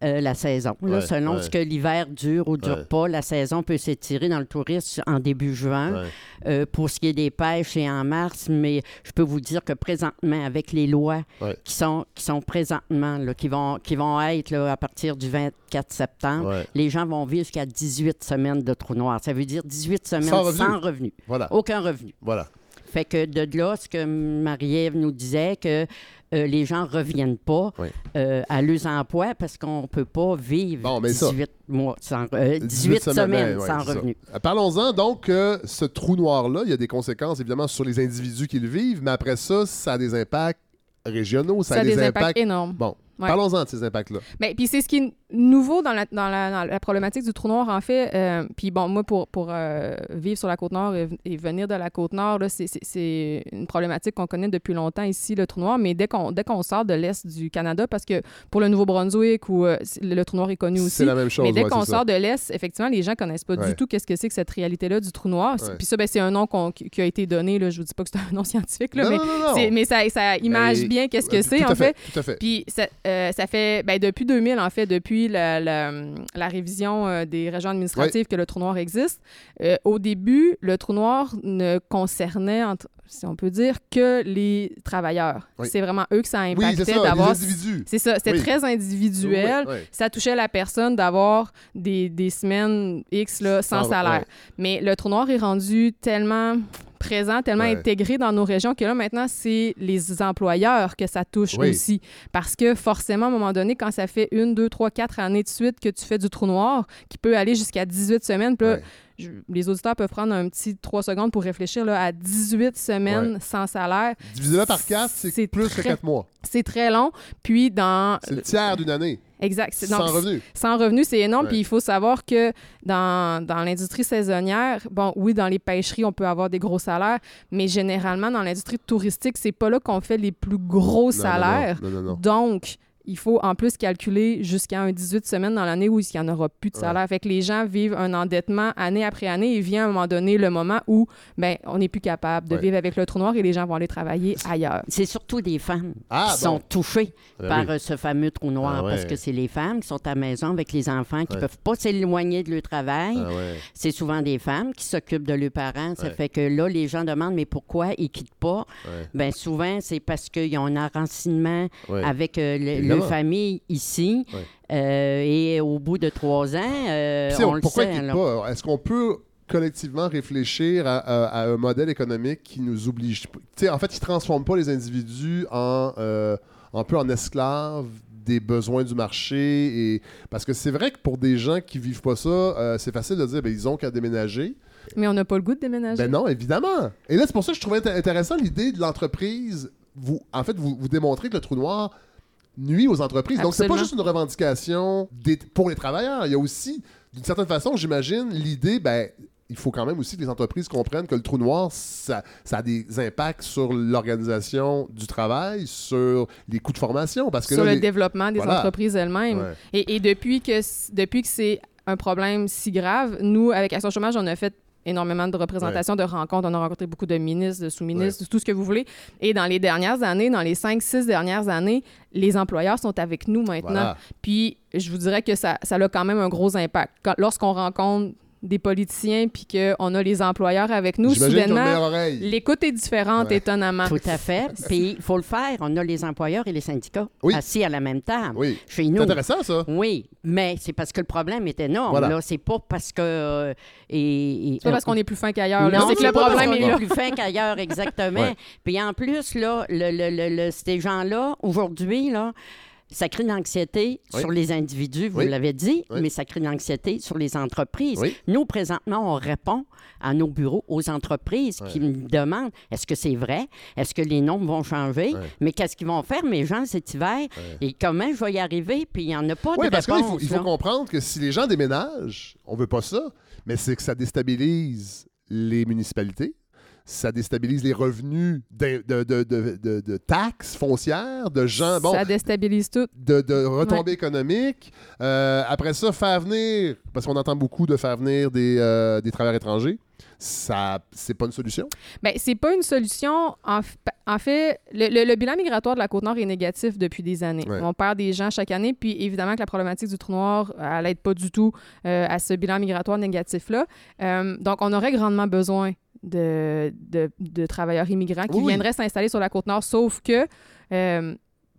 Euh, la saison. Là, ouais, selon ouais. ce que l'hiver dure ou dure ouais. pas, la saison peut s'étirer dans le tourisme en début juin. Ouais. Euh, pour ce qui est des pêches, c'est en mars, mais je peux vous dire que présentement, avec les lois ouais. qui sont qui sont présentement, là, qui vont qui vont être là, à partir du vingt-quatre septembre, ouais. les gens vont vivre jusqu'à dix-huit semaines de trou noir. Ça veut dire dix-huit semaines sans revenu. Sans revenu. Voilà. Aucun revenu. Voilà. Fait que de là, ce que Marie-Ève nous disait, que euh, les gens ne reviennent pas oui. euh, à leurs emplois parce qu'on ne peut pas vivre bon, dix-huit, mois sans, euh, dix-huit semaines, semaines ouais, sans revenus. Ça. Parlons-en donc, euh, ce trou noir-là, il y a des conséquences évidemment sur les individus qui le vivent, mais après ça, ça a des impacts régionaux, ça, ça a des, des impacts... impacts énormes. Bon. Ouais. Parlons-en de ces impacts-là. Bien, puis c'est ce qui est nouveau dans la, dans la, dans la problématique du trou noir, en fait. Euh, puis bon, moi, pour, pour euh, vivre sur la Côte-Nord et, et venir de la Côte-Nord, là, c'est, c'est, c'est une problématique qu'on connaît depuis longtemps ici, le trou noir. Mais dès qu'on, dès qu'on sort de l'Est du Canada, parce que pour le Nouveau-Brunswick, où euh, le trou noir est connu c'est aussi. C'est la même chose. Mais dès ouais, qu'on sort ça. de l'Est, effectivement, les gens ne connaissent pas ouais. du tout qu'est-ce que c'est que cette réalité-là du trou noir. Ouais. Puis ça, bien, c'est un nom qu'on, qui a été donné. Là, je ne vous dis pas que c'est un nom scientifique, là, non, mais, non, non, non. C'est, mais ça, ça image mais, bien qu'est-ce que tout, c'est, tout en fait. fait. Tout à fait. Puis ça, euh, ça fait, ben, depuis deux mille, en fait, depuis depuis la, la, la révision euh, des régions administratives oui. que le trou noir existe. Euh, au début, le trou noir ne concernait, entre, si on peut dire, que les travailleurs. Oui. C'est vraiment eux que ça impactait oui, c'est ça, d'avoir... les individus. C'est ça, c'était oui. très individuel. Oui, oui. Ça touchait la personne d'avoir des, des semaines X là, sans ah, salaire. Oui. Mais le trou noir est rendu tellement... présent, tellement ouais. intégré dans nos régions que là, maintenant, c'est les employeurs que ça touche oui. aussi. Parce que forcément, à un moment donné, quand ça fait une, deux, trois, quatre années de suite que tu fais du trou noir, qui peut aller jusqu'à dix-huit semaines, puis là, ouais. je, les auditeurs peuvent prendre un petit trois secondes pour réfléchir là, à dix-huit semaines ouais. sans salaire. Divisé par quatre, c'est, c'est plus très, que quatre mois. C'est très long. Puis dans... C'est le tiers d'une année. Exact. C'est, donc, sans revenu. Sans revenu, c'est énorme. Puis il faut savoir que dans, dans l'industrie saisonnière, bon, oui, dans les pêcheries, on peut avoir des gros salaires, mais généralement, dans l'industrie touristique, c'est pas là qu'on fait les plus gros non, salaires. Non, non, non, non. Donc, il faut en plus calculer jusqu'à un dix-huit semaines dans l'année où il n'y en aura plus de salaire. Ouais. Fait que les gens vivent un endettement année après année et vient à un moment donné le moment où ben, on n'est plus capable de ouais. vivre avec le trou noir et les gens vont aller travailler ailleurs. C'est surtout des femmes ah, qui bon. sont touchées ah, par oui. ce fameux trou noir ah, ouais. parce que c'est les femmes qui sont à la maison avec les enfants qui ne ouais. peuvent pas s'éloigner de leur travail. Ah, ouais. C'est souvent des femmes qui s'occupent de leurs parents. Ça ouais. fait que là, les gens demandent mais pourquoi ils ne quittent pas? Ouais. Bien, souvent, c'est parce qu'ils ont un enracinement ouais. avec euh, le de famille ici, oui. euh, et au bout de trois ans, euh, Puis, on, on le pourquoi sait. Alors... Pas? Est-ce qu'on peut collectivement réfléchir à, à, à un modèle économique qui nous oblige... T'sais, en fait, qui ne transforme pas les individus en euh, un peu en esclaves des besoins du marché. Et... Parce que c'est vrai que pour des gens qui ne vivent pas ça, euh, c'est facile de dire ben, ils n'ont qu'à déménager. Mais on n'a pas le goût de déménager. Ben non, évidemment. Et là, c'est pour ça que je trouvais int- intéressant l'idée de l'entreprise. Vous, en fait, vous, vous démontrez que le trou noir... nuit aux entreprises. Absolument. Donc, c'est pas juste une revendication des, pour les travailleurs. Il y a aussi, d'une certaine façon, j'imagine, l'idée, ben, il faut quand même aussi que les entreprises comprennent que le trou noir, ça, ça a des impacts sur l'organisation du travail, sur les coûts de formation. Parce que sur là, le les... développement des voilà. entreprises elles-mêmes. Ouais. Et, et depuis, que, depuis que c'est un problème si grave, nous, avec Action-Chômage, on a fait énormément de représentations, ouais. de rencontres. On a rencontré beaucoup de ministres, de sous-ministres, ouais. tout ce que vous voulez. Et dans les dernières années, dans les cinq, six dernières années, les employeurs sont avec nous maintenant. Voilà. Puis, je vous dirais que ça, ça a quand même un gros impact. Quand, lorsqu'on rencontre des politiciens puis qu'on a les employeurs avec nous, j'imagine soudainement, l'écoute est différente, ouais. étonnamment. Tout à fait. Puis, il faut le faire. On a les employeurs et les syndicats oui. assis à la même table oui. chez nous. C'est intéressant, ça. Oui, mais c'est parce que le problème est énorme. Voilà. Là, c'est pas parce que... Euh, et, et, c'est pas parce qu'on est plus fin qu'ailleurs. Là. Non, c'est que le problème est là. plus fin qu'ailleurs, exactement. Ouais. Puis, en plus, là, le, le, le, le, ces gens-là, aujourd'hui, là, ça crée une anxiété oui. sur les individus, vous oui. l'avez dit, oui. mais ça crée une anxiété sur les entreprises. Oui. Nous, présentement, on répond à nos bureaux, aux entreprises oui. qui me demandent est-ce que c'est vrai? Est-ce que les nombres vont changer? Oui. Mais qu'est-ce qu'ils vont faire, mes gens, cet hiver? Oui. Et comment je vais y arriver? Puis il n'y en a pas oui, de réponse. Oui, parce qu'il faut, il faut comprendre que si les gens déménagent, on ne veut pas ça, mais c'est que ça déstabilise les municipalités. Ça déstabilise les revenus de, de, de, de, de, de taxes foncières, de gens... Bon, ça déstabilise tout. De, de retombées ouais. économiques. Euh, après ça, faire venir... Parce qu'on entend beaucoup de faire venir des, euh, des travailleurs étrangers. Ça, c'est pas une solution? Bien, c'est pas une solution. En, en fait, le, le, le bilan migratoire de la Côte-Nord est négatif depuis des années. Ouais. On perd des gens chaque année, puis évidemment que la problématique du trou noir, elle n'aide pas du tout euh, à ce bilan migratoire négatif-là. Euh, donc, on aurait grandement besoin de, de, de travailleurs immigrants qui oui. viendraient s'installer sur la Côte-Nord, sauf que... Euh,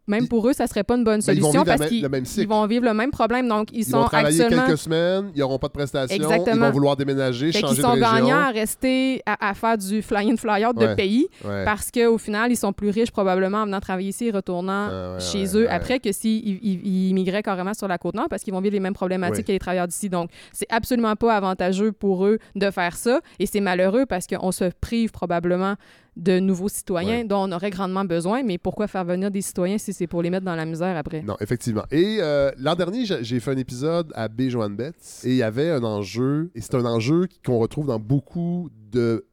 Même pour eux, ça ne serait pas une bonne solution parce qu'ils vont vivre le même problème. Donc, ils, ils sont vont travailler actuellement... quelques semaines, ils n'auront pas de prestations, exactement. Ils vont vouloir déménager, fait changer de région. Ils sont gagnants à rester, à, à faire du fly-in, fly-out ouais. de pays ouais. parce qu'au final, ils sont plus riches probablement en venant travailler ici et retournant ah, ouais, chez ouais, eux ouais. après que s'ils ils, ils, ils immigraient carrément sur la Côte-Nord parce qu'ils vont vivre les mêmes problématiques ouais. que les travailleurs d'ici. Donc, c'est absolument pas avantageux pour eux de faire ça et c'est malheureux parce qu'on se prive probablement de nouveaux citoyens ouais. dont on aurait grandement besoin, mais pourquoi faire venir des citoyens si c'est pour les mettre dans la misère après? Non, effectivement. Et euh, l'an dernier, j'ai fait un épisode à B. Joanne Betts et il y avait un enjeu, et c'est un enjeu qu'on retrouve dans beaucoup de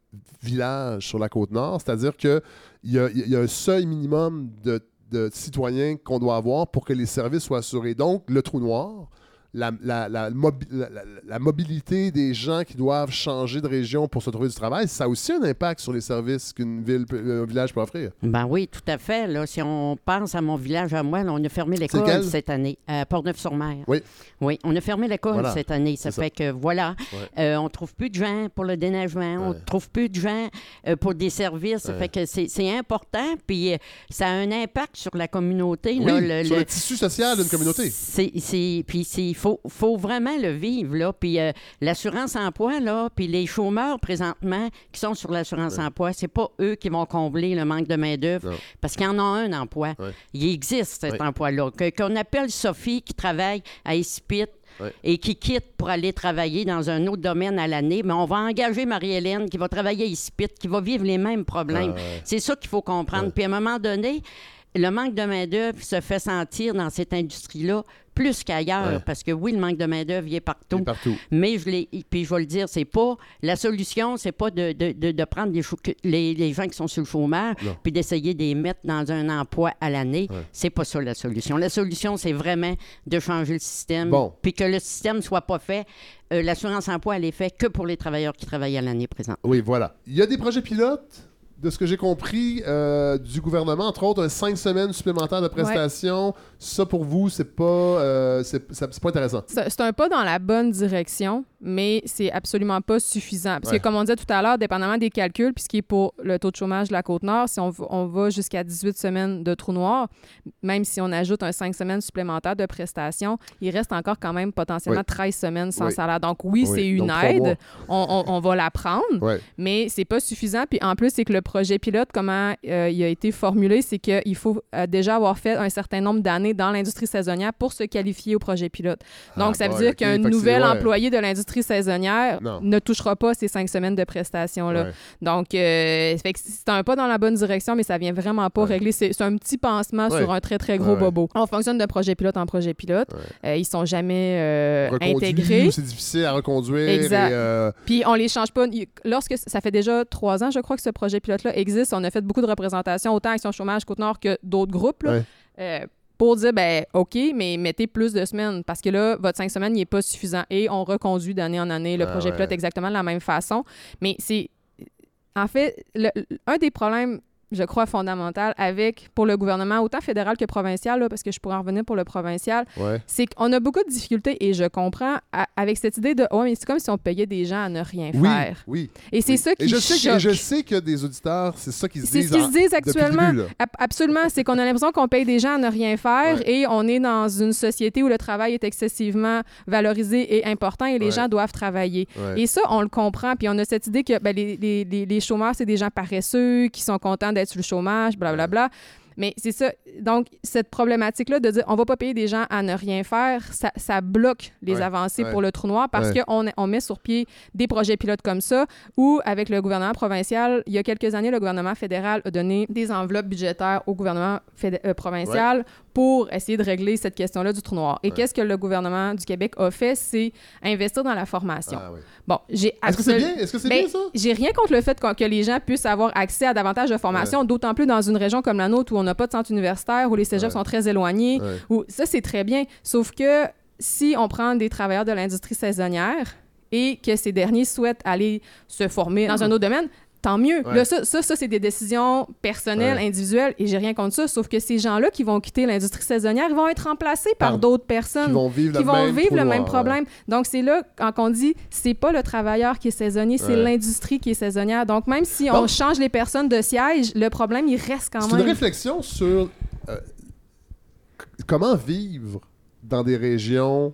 villages sur la Côte-Nord, c'est-à-dire qu'il y, y a un seuil minimum de, de citoyens qu'on doit avoir pour que les services soient assurés. Donc, le trou noir la, la, la, mobi- la, la mobilité des gens qui doivent changer de région pour se trouver du travail, ça a aussi un impact sur les services qu'une ville, un village peut offrir. Ben oui, tout à fait. Là, si on pense à mon village, à moi, là, on a fermé l'école cette année, à Portneuf-sur-Mer. Oui. Oui, on a fermé l'école voilà. cette année. Ça C'est fait ça. que, voilà, ouais. euh, on ne trouve plus de gens pour le déneigement, ouais. on ne trouve plus de gens euh, pour des services. Ouais. Ça fait que c'est, c'est important, puis euh, ça a un impact sur la communauté. Oui, là, le, sur le, le tissu social d'une communauté. C'est, c'est, puis c'est Faut, faut vraiment le vivre, là. Puis euh, l'assurance-emploi, là, puis les chômeurs, présentement, qui sont sur l'assurance-emploi, ouais. c'est pas eux qui vont combler le manque de main-d'œuvre, parce qu'il y en a un emploi. Ouais. Il existe, cet ouais. emploi-là. Que, qu'on appelle Sophie, qui travaille à Essipit, ouais. et qui quitte pour aller travailler dans un autre domaine à l'année, mais on va engager Marie-Hélène, qui va travailler à Essipit, qui va vivre les mêmes problèmes. Ah, ouais. C'est ça qu'il faut comprendre. Ouais. Puis à un moment donné, le manque de main-d'œuvre se fait sentir dans cette industrie-là plus qu'ailleurs, ouais. parce que oui, le manque de main-d'œuvre, il est partout. Il est partout. Mais je l'ai, puis je vais le dire, c'est pas la solution, c'est pas de, de, de, de prendre les, chou- les, les gens qui sont sur le chômage non. puis d'essayer de les mettre dans un emploi à l'année. Ouais. C'est pas ça la solution. La solution, c'est vraiment de changer le système, bon. puis que le système soit pas fait. Euh, l'assurance-emploi, elle est faite que pour les travailleurs qui travaillent à l'année présente. Oui, voilà. Il y a des projets pilotes. De ce que j'ai compris euh, du gouvernement, entre autres, un cinq semaines supplémentaires de prestations, ouais. ça pour vous, c'est pas, euh, c'est, ça, c'est pas intéressant. C'est, c'est un pas dans la bonne direction, mais c'est absolument pas suffisant. Parce ouais. que, comme on disait tout à l'heure, dépendamment des calculs, puis ce qui est pour le taux de chômage de la Côte-Nord, si on, on va jusqu'à dix-huit semaines de trou noir, même si on ajoute un cinq semaines supplémentaires de prestations, il reste encore quand même potentiellement ouais. treize semaines sans ouais. salaire. Donc oui, oui. c'est une Donc, aide, on, on, on va la prendre, ouais. mais c'est pas suffisant. Puis en plus, c'est que le projet pilote, comment euh, il a été formulé, c'est qu'il faut euh, déjà avoir fait un certain nombre d'années dans l'industrie saisonnière pour se qualifier au projet pilote. Donc, ah, ça veut bah, dire okay, qu'un nouvel employé de l'industrie saisonnière non. ne touchera pas ces cinq semaines de prestations-là. Ouais. Donc, euh, fait que c'est un pas dans la bonne direction, mais ça vient vraiment pas ouais. régler. C'est, c'est un petit pansement ouais. sur un très, très gros ouais. bobo. On fonctionne de projet pilote en projet pilote. Ouais. Euh, ils sont jamais euh, intégrés. C'est difficile à reconduire. Exact. Et, euh... Puis, on les change pas. Lorsque ça fait déjà trois ans, je crois, que ce projet pilote là existe. On a fait beaucoup de représentations, autant Action-Chômage Côte-Nord que d'autres groupes, là, ouais. euh, pour dire, ben OK, mais mettez plus de semaines, parce que là, votre cinq semaines, il n'est pas suffisant. Et on reconduit d'année en année le ah, projet ouais. pilote exactement de la même façon. Mais c'est... En fait, le, un des problèmes, je crois, fondamental avec, pour le gouvernement, autant fédéral que provincial, là, parce que je pourrais en revenir pour le provincial, ouais. c'est qu'on a beaucoup de difficultés, et je comprends, à, avec cette idée de « oh mais c'est comme si on payait des gens à ne rien oui, faire. » Oui, et c'est oui. ça qui et je choque. Sais que, je sais qu'il y a des auditeurs, c'est ça qu'ils se c'est disent. C'est ce qu'ils se disent actuellement. Début, absolument, c'est qu'on a l'impression qu'on paye des gens à ne rien faire, ouais. et on est dans une société où le travail est excessivement valorisé et important, et les ouais. gens doivent travailler. Ouais. Et ça, on le comprend, puis on a cette idée que ben, les, les, les, les chômeurs, c'est des gens paresseux, qui sont contents d'être sur le chômage, blablabla. Bla, bla. Mais c'est ça. Donc, cette problématique-là de dire on va pas payer des gens à ne rien faire, ça, ça bloque les ouais, avancées ouais, pour le trou noir, parce ouais. qu'on on met sur pied des projets pilotes comme ça, où avec le gouvernement provincial, il y a quelques années, le gouvernement fédéral a donné des enveloppes budgétaires au gouvernement fédé- euh, provincial ouais. pour essayer de régler cette question-là du trou noir. Et ouais. qu'est-ce que le gouvernement du Québec a fait? C'est investir dans la formation. Ah, oui. Bon, j'ai absolu... Est-ce que c'est bien? Est-ce que c'est ben, bien, ça? J'ai rien contre le fait que, que les gens puissent avoir accès à davantage de formation, ouais. d'autant plus dans une région comme la nôtre où on n'a pas de centre universitaire, où les cégeps ouais. sont très éloignés. Ouais. Où... Ça, c'est très bien. Sauf que si on prend des travailleurs de l'industrie saisonnière et que ces derniers souhaitent aller se former dans mmh. un autre domaine... Tant mieux. Ouais. Là, ça, ça, ça, c'est des décisions personnelles, ouais. individuelles, et j'ai rien contre ça, sauf que ces gens-là qui vont quitter l'industrie saisonnière, ils vont être remplacés par, par d'autres personnes qui vont vivre, qui vont même vivre le même problème. Ouais. Donc, c'est là, quand on dit, c'est pas le travailleur qui est saisonnier, c'est ouais. l'industrie qui est saisonnière. Donc, même si bon. on change les personnes de siège, le problème, il reste quand c'est même. C'est une réflexion sur euh, comment vivre dans des régions...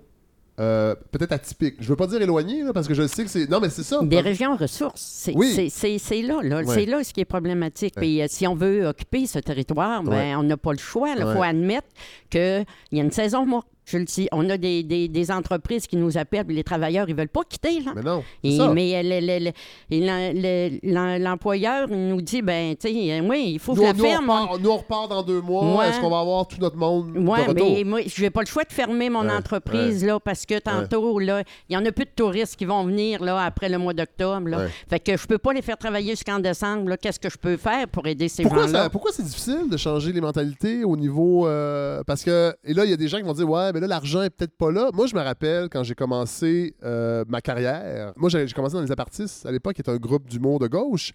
Euh, peut-être atypique. Je veux pas dire éloigné, là, parce que je sais que c'est... Non, mais c'est ça. Des régions ressources. C'est, oui. c'est, c'est, c'est là, là. Ouais. C'est là ce qui est problématique. Ouais. Puis euh, si on veut occuper ce territoire, ben, ouais. on n'a pas le choix. Il ouais. faut admettre qu'il y a une saison morte. Je le dis, on a des, des, des entreprises qui nous appellent, les travailleurs, ils veulent pas quitter. Là. Mais non, c'est et, ça. Mais le, le, le, le, le, l'employeur nous dit, ben, tu sais, oui, il faut nous, que la nous ferme. On repart, on... Nous, on repart dans deux mois. Ouais. Est-ce qu'on va avoir tout notre monde ouais, de retour? Oui, mais moi, je n'ai pas le choix de fermer mon ouais. entreprise, ouais. là, parce que tantôt, il ouais. n'y en a plus de touristes qui vont venir, là, après le mois d'octobre. Là. Ouais. Fait que je peux pas les faire travailler jusqu'en décembre. Là. Qu'est-ce que je peux faire pour aider ces pourquoi gens-là? Ça, pourquoi c'est difficile de changer les mentalités au niveau... Euh, parce que, et là, il y a des gens qui vont dire, ouais, mais là, l'argent est peut-être pas là. Moi, je me rappelle quand j'ai commencé euh, ma carrière. Moi, j'ai commencé dans les Apartistes à l'époque, qui était un groupe d'humour de gauche.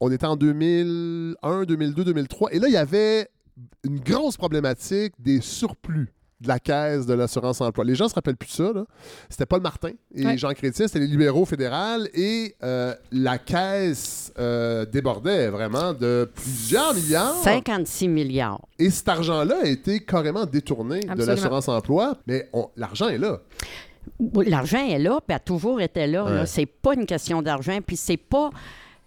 On était en deux mille un, deux mille deux, deux mille trois. Et là, il y avait une grosse problématique des surplus de la caisse de l'assurance emploi. Les gens se rappellent plus de ça, là. C'était Paul Martin et ouais. Jean Chrétien, c'était les libéraux fédérales et euh, la caisse euh, débordait vraiment de plusieurs milliards. cinquante-six milliards. Et cet argent-là a été carrément détourné. Absolument. De l'assurance emploi, mais on, l'argent est là. L'argent est là, puis a toujours été là. Ouais. là. C'est pas une question d'argent, puis c'est pas...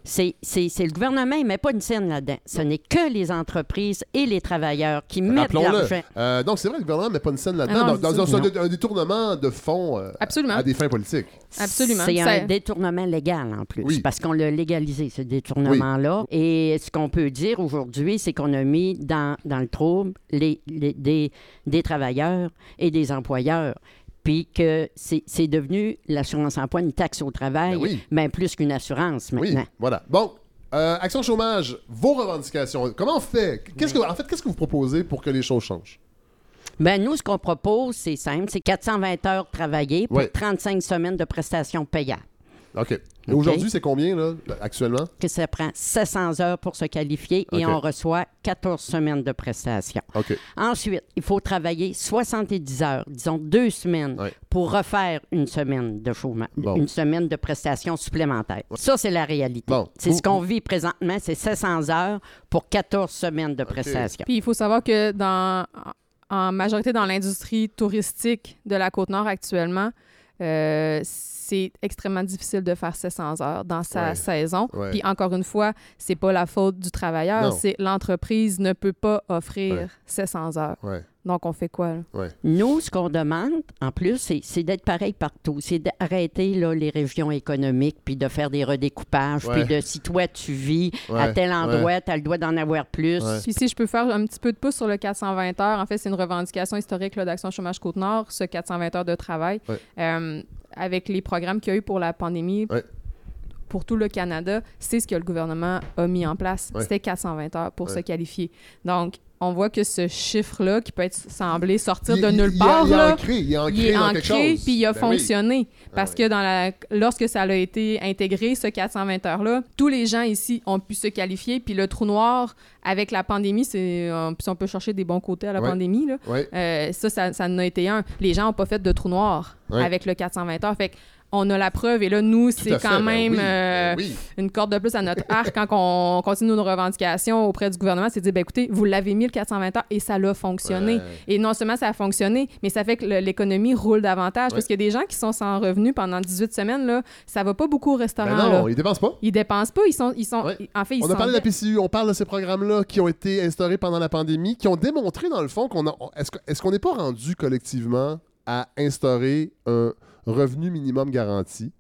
C'est, c'est, c'est le gouvernement, il ne met pas une scène là-dedans. Ce n'est que les entreprises et les travailleurs qui mettent l'argent. Euh, donc, c'est vrai que le gouvernement ne met pas une scène là-dedans. Ah non, dans, dans, dans, c'est un détournement de fonds euh, à des fins politiques. Absolument. C'est ça... un détournement légal, en plus, oui. Parce qu'on l'a légalisé, ce détournement-là. Oui. Et ce qu'on peut dire aujourd'hui, c'est qu'on a mis dans, dans le trouble les, les, des, des travailleurs et des employeurs. Puis que c'est, c'est devenu l'assurance-emploi une taxe au travail, oui. Bien plus qu'une assurance maintenant. Oui, voilà. Bon, euh, Action Chômage, vos revendications, comment on fait? Qu'est-ce que, en fait, qu'est-ce que vous proposez pour que les choses changent? Bien, nous, ce qu'on propose, c'est simple, c'est quatre cent vingt heures travaillées pour oui. trente-cinq semaines de prestations payantes. OK. Et aujourd'hui, okay. c'est combien, là, actuellement? Que ça prend sept cents heures pour se qualifier et okay. on reçoit quatorze semaines de prestations. Okay. Ensuite, il faut travailler soixante-dix heures, disons deux semaines, ouais. pour refaire une semaine de chômage, bon. Une semaine de prestations supplémentaires. Ouais. Ça, c'est la réalité. Bon. C'est vous, ce qu'on vous... vit présentement, c'est sept cents heures pour quatorze semaines de okay. prestations. Puis il faut savoir que dans, en majorité dans l'industrie touristique de la Côte-Nord actuellement, Euh, c'est extrêmement difficile de faire sept cents heures dans sa ouais. saison. Ouais. Puis encore une fois, c'est pas la faute du travailleur, non. c'est l'entreprise ne peut pas offrir ouais. sept cents heures. Ouais. Donc, on fait quoi? Là? Ouais. Nous, ce qu'on demande, en plus, c'est, c'est d'être pareil partout. C'est d'arrêter là, les régions économiques, puis de faire des redécoupages, ouais. puis de si toi, tu vis ouais. à tel endroit, ouais. tu as le droit d'en avoir plus. Ouais. Puis si je peux faire un petit peu de pouce sur le quatre cent vingt heures, en fait, c'est une revendication historique là, d'Action Chômage Côte-Nord, ce quatre cent vingt heures de travail. Ouais. Euh, avec les programmes qu'il y a eu pour la pandémie... Ouais. Pour tout le Canada, c'est ce que le gouvernement a mis en place. Ouais. C'était quatre cent vingt heures pour ouais. se qualifier. Donc, on voit que ce chiffre-là, qui peut être semblé sortir il, de nulle il, part, il, là, ancré, il est ancré, il est dans ancré puis il a ben fonctionné. Oui. Parce ah, que dans la, lorsque ça a été intégré, ce quatre cent vingt heures-là, tous les gens ici ont pu se qualifier. Puis le trou noir, avec la pandémie, c'est, on, si on peut chercher des bons côtés à la ouais. pandémie, là, ouais. euh, ça, ça, ça en a été un. Les gens n'ont pas fait de trou noir ouais. avec le quatre cent vingt heures. Fait que on a la preuve. Et là, nous, tout c'est quand fait, même ben oui, euh, ben oui. une corde de plus à notre arc quand on continue nos revendications auprès du gouvernement. C'est de dire, ben, écoutez, vous l'avez mis le quatre cent vingt heures et ça l'a fonctionné. Ouais. Et non seulement ça a fonctionné, mais ça fait que le, l'économie roule davantage. Ouais. Parce qu'il y a des gens qui sont sans revenus pendant dix-huit semaines. Là, ça va pas beaucoup au restaurant. Ben non, là. Ils dépensent pas. Ils dépensent pas. Ils sont... Ils sont ouais. En fait, ils on sont... a parlé de la P C U. On parle de ces programmes-là qui ont été instaurés pendant la pandémie, qui ont démontré, dans le fond, qu'on a... Est-ce, que, est-ce qu'on n'est pas rendu collectivement à instaurer un... revenu minimum garanti,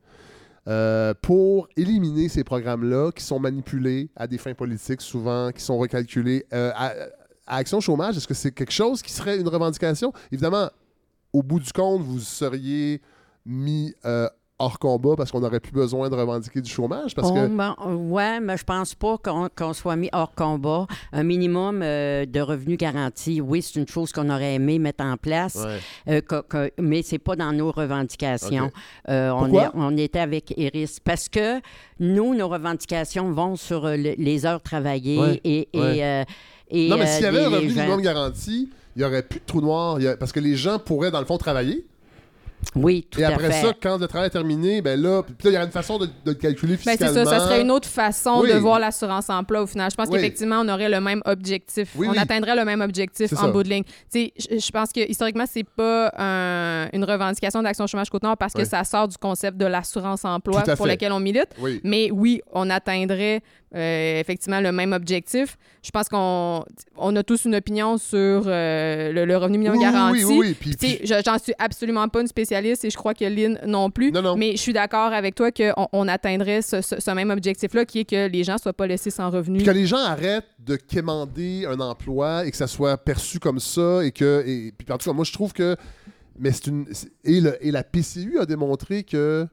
euh, pour éliminer ces programmes-là qui sont manipulés à des fins politiques souvent, qui sont recalculés. Euh, à, à Action Chômage, est-ce que c'est quelque chose qui serait une revendication? Évidemment, au bout du compte, vous seriez mis... Euh, hors combat parce qu'on n'aurait plus besoin de revendiquer du chômage parce que... Oh, ben, ouais, mais je pense pas qu'on, qu'on soit mis hors combat. Un minimum euh, de revenus garantis, oui, c'est une chose qu'on aurait aimé mettre en place, ouais. euh, que, que, mais c'est pas dans nos revendications. Okay. Euh, on, est, on était avec Iris parce que nous, nos revendications vont sur euh, les heures travaillées ouais. et... et, ouais. euh, et non, mais euh, s'il y avait les, un revenu gens... minimum garanti, il n'y aurait plus de trou noir y a... parce que les gens pourraient, dans le fond, travailler. Oui, tout à fait. Et après ça, quand le travail est terminé, ben là, il y a une façon de, de calculer fiscalement. Ben c'est ça, ça serait une autre façon oui. de voir l'assurance-emploi au final. Je pense oui. qu'effectivement, on aurait le même objectif. Oui, on oui. atteindrait le même objectif c'est en ça. Bout de ligne. Tu sais, je pense que historiquement, c'est pas un, une revendication d'Action Chômage Côte-Nord parce que oui. ça sort du concept de l'assurance-emploi pour fait. Lequel on milite. Oui. Mais oui, on atteindrait euh, effectivement le même objectif. Je pense qu'on on a tous une opinion sur euh, le, le revenu minimum oui, garanti. Oui, oui, oui. Puis, puis, puis... j'en suis absolument pas une spécialiste et je crois que Lynn non plus. Non, non. Mais je suis d'accord avec toi qu'on on atteindrait ce, ce, ce même objectif-là qui est que les gens ne soient pas laissés sans revenus. Puis que les gens arrêtent de quémander un emploi et que ça soit perçu comme ça et que... Et, puis en tout cas, moi, je trouve que... mais c'est une c'est, et, le, et la P C U a démontré que...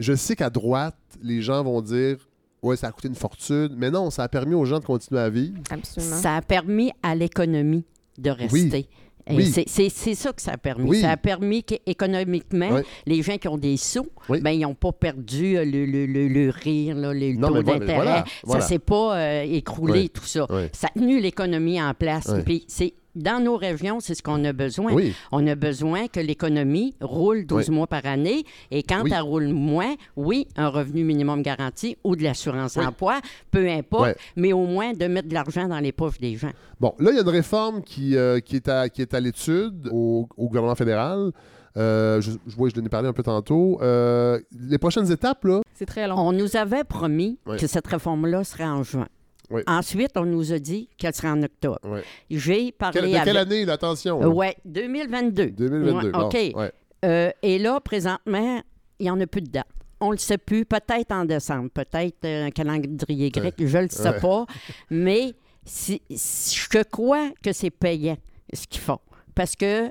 Je sais qu'à droite, les gens vont dire... Oui, ça a coûté une fortune. Mais non, ça a permis aux gens de continuer à vivre. Absolument. Ça a permis à l'économie de rester. Oui. Oui. C'est, c'est, c'est ça que ça a permis. Oui. Ça a permis qu'économiquement, oui. les gens qui ont des sous, oui. ben, ils n'ont pas perdu le, le, le, le rire, le, le non, taux d'intérêt. Voilà, voilà. Ça ne s'est pas euh, écroulé, oui. tout ça. Oui. Ça a tenu l'économie en place. Oui. Puis c'est... Dans nos régions, c'est ce qu'on a besoin. Oui. On a besoin que l'économie roule douze oui. mois par année. Et quand oui. elle roule moins, oui, un revenu minimum garanti ou de l'assurance-emploi, oui. peu importe, oui. mais au moins de mettre de l'argent dans les poches des gens. Bon, là, il y a une réforme qui, euh, qui, est, à, qui est à l'étude au, au gouvernement fédéral. Euh, je, je vois, je l'en ai parlé un peu tantôt. Euh, les prochaines étapes, là... C'est très long. On nous avait promis oui. que cette réforme-là serait en juin. Oui. Ensuite, on nous a dit qu'elle sera en octobre. Oui. J'ai parlé quelle, de quelle avec... année, là, attention? Hein? Oui, deux mille vingt-deux. deux mille vingt-deux, ouais, bon, OK. Ouais. Euh, et là, présentement, il n'y en a plus de date. On ne le sait plus, peut-être en décembre, peut-être un calendrier grec, ouais. je ne le sais ouais. pas. Mais si, si, je crois que c'est payant, ce qu'ils font, parce qu'ils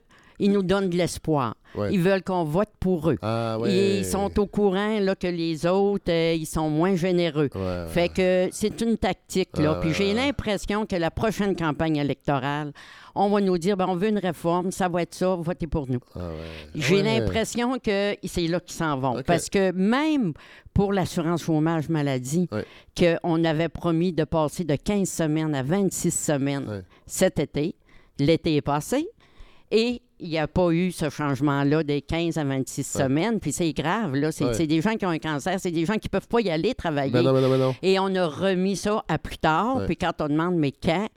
nous donnent de l'espoir. Ouais. Ils veulent qu'on vote pour eux. Ah, ouais. Ils sont au courant là, que les autres, euh, ils sont moins généreux. Ouais, ouais. Fait que c'est une tactique. Là. Ah, Puis ouais, j'ai ouais. l'impression que la prochaine campagne électorale, on va nous dire, ben, on veut une réforme, ça va être ça, votez pour nous. Ah, ouais. J'ai ouais. l'impression que c'est là qu'ils s'en vont. Okay. Parce que même pour l'assurance chômage maladie, ouais. qu'on avait promis de passer de quinze semaines à vingt-six semaines ouais. cet été, l'été est passé, et il n'y a pas eu ce changement-là des quinze à vingt-six ouais. semaines, puis c'est grave, là. C'est, ouais. c'est des gens qui ont un cancer, c'est des gens qui ne peuvent pas y aller travailler. Ben non, ben non, ben non. Et on a remis ça à plus tard, ouais. puis quand on demande « mais quand »,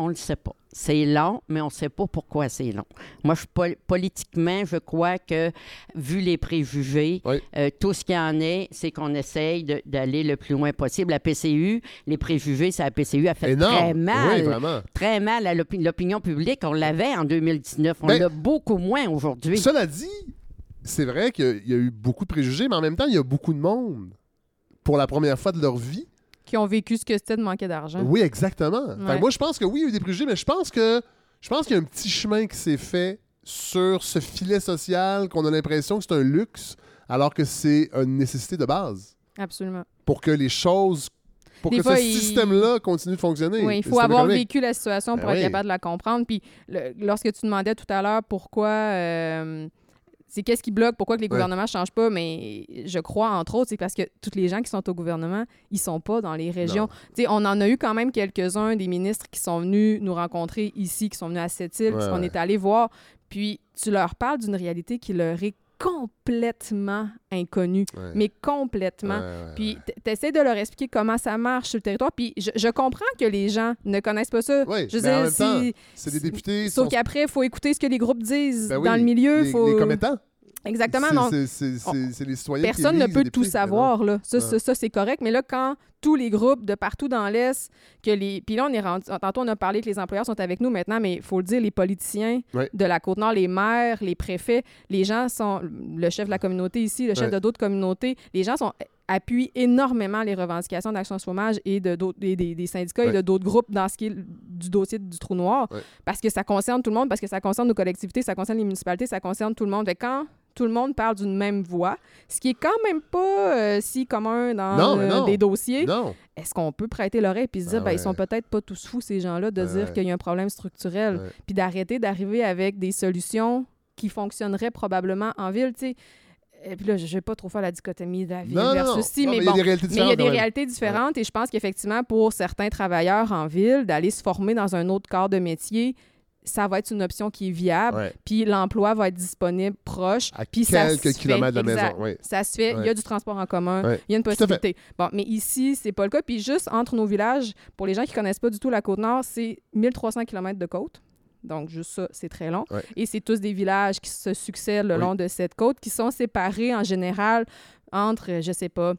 on ne le sait pas. C'est long, mais on ne sait pas pourquoi c'est long. Moi, je, politiquement, je crois que, vu les préjugés, oui. euh, tout ce qu'il y en est, c'est qu'on essaye de, d'aller le plus loin possible. La P C U, les préjugés, ça, la P C U a fait énorme. Très mal. Oui, vraiment. Très mal à l'opi- l'opinion publique. On l'avait en deux mille dix-neuf. On ben, l'a beaucoup moins aujourd'hui. Cela dit, c'est vrai qu'il y a eu beaucoup de préjugés, mais en même temps, il y a beaucoup de monde, pour la première fois de leur vie, qui ont vécu ce que c'était de manquer d'argent. Oui, exactement. Ouais. Fait que moi, je pense que oui, il y a eu des préjugés, mais je pense que je pense qu'il y a un petit chemin qui s'est fait sur ce filet social qu'on a l'impression que c'est un luxe, alors que c'est une nécessité de base. Absolument. Pour que les choses... Pour des que fois, ce il... système-là continue de fonctionner. Oui, il faut avoir économique. Vécu la situation pour ben être oui. capable de la comprendre. Puis le, lorsque tu demandais tout à l'heure pourquoi... Euh, c'est qu'est-ce qui bloque, pourquoi que les gouvernements ne ouais. changent pas, mais je crois, entre autres, c'est parce que tous les gens qui sont au gouvernement, ils ne sont pas dans les régions. Tu sais, on en a eu quand même quelques-uns des ministres qui sont venus nous rencontrer ici, qui sont venus à Sept-Îles, ouais. qu'on est allés voir, puis tu leur parles d'une réalité qui leur est complètement inconnue, ouais. mais complètement. Ouais, ouais, puis tu essaies de leur expliquer comment ça marche sur le territoire, puis je, je comprends que les gens ne connaissent pas ça. Oui, je mais en même temps, si, c'est des députés... Sauf sont... qu'après, il faut écouter ce que les groupes disent ben oui, dans le milieu. Les, faut... les commettants. Exactement. C'est, donc, c'est, c'est, c'est, c'est les citoyens personne qui ne peut tout savoir. Là. Ça, ah. ça, ça, c'est correct. Mais là, quand tous les groupes de partout dans l'Est, que les... puis là, on est rendu... tantôt, on a parlé que les employeurs sont avec nous maintenant, mais il faut le dire, les politiciens oui. de la Côte-Nord, les maires, les préfets, les gens sont... Le chef de la communauté ici, le chef oui. de d'autres communautés, les gens sont... appuient énormément les revendications d'Action-Chômage et, de, et des, des syndicats oui. et de d'autres groupes dans ce qui est du dossier du trou noir, oui. parce que ça concerne tout le monde, parce que ça concerne nos collectivités, ça concerne les municipalités, ça concerne tout le monde. Fait quand tout le monde parle d'une même voix, ce qui est quand même pas euh, si commun dans non, euh, non. des dossiers, non. est-ce qu'on peut prêter l'oreille puis se dire, ah, ben, ouais. ils sont peut-être pas tous fous, ces gens-là, de ah, dire ouais. qu'il y a un problème structurel, ouais. puis d'arrêter d'arriver avec des solutions qui fonctionneraient probablement en ville, tu sais. Et puis là, je ne vais pas trop faire la dichotomie de la ville non, versus non, si, non, mais, mais bon, il y a des réalités différentes, mais il y a des réalités différentes ouais. et je pense qu'effectivement, pour certains travailleurs en ville, d'aller se former dans un autre corps de métier, ça va être une option qui est viable, ouais. puis l'emploi va être disponible proche. À puis quelques ça se kilomètres fait, de la exact, maison, oui. Ça se fait, il ouais. y a du transport en commun, il ouais. y a une possibilité. Bon, mais ici, c'est pas le cas. Puis juste entre nos villages, pour les gens qui ne connaissent pas du tout la Côte-Nord, c'est mille trois cents kilomètres de côte. Donc, juste ça, c'est très long. Ouais. Et c'est tous des villages qui se succèdent le oui. long de cette côte, qui sont séparés en général entre, je ne sais pas,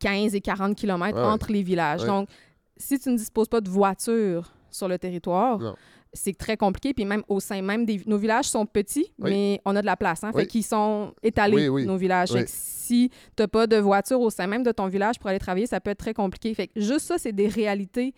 quinze et quarante kilomètres ouais. entre les villages. Ouais. Donc, si tu ne disposes pas de voiture sur le territoire, non. c'est très compliqué. Puis même au sein même des... Nos villages sont petits, oui. mais on a de la place. Hein? Oui. Fait qu'ils sont étalés, oui, oui. nos villages. Oui. Fait que si tu n'as pas de voiture au sein même de ton village pour aller travailler, ça peut être très compliqué. Fait que juste ça, c'est des réalités...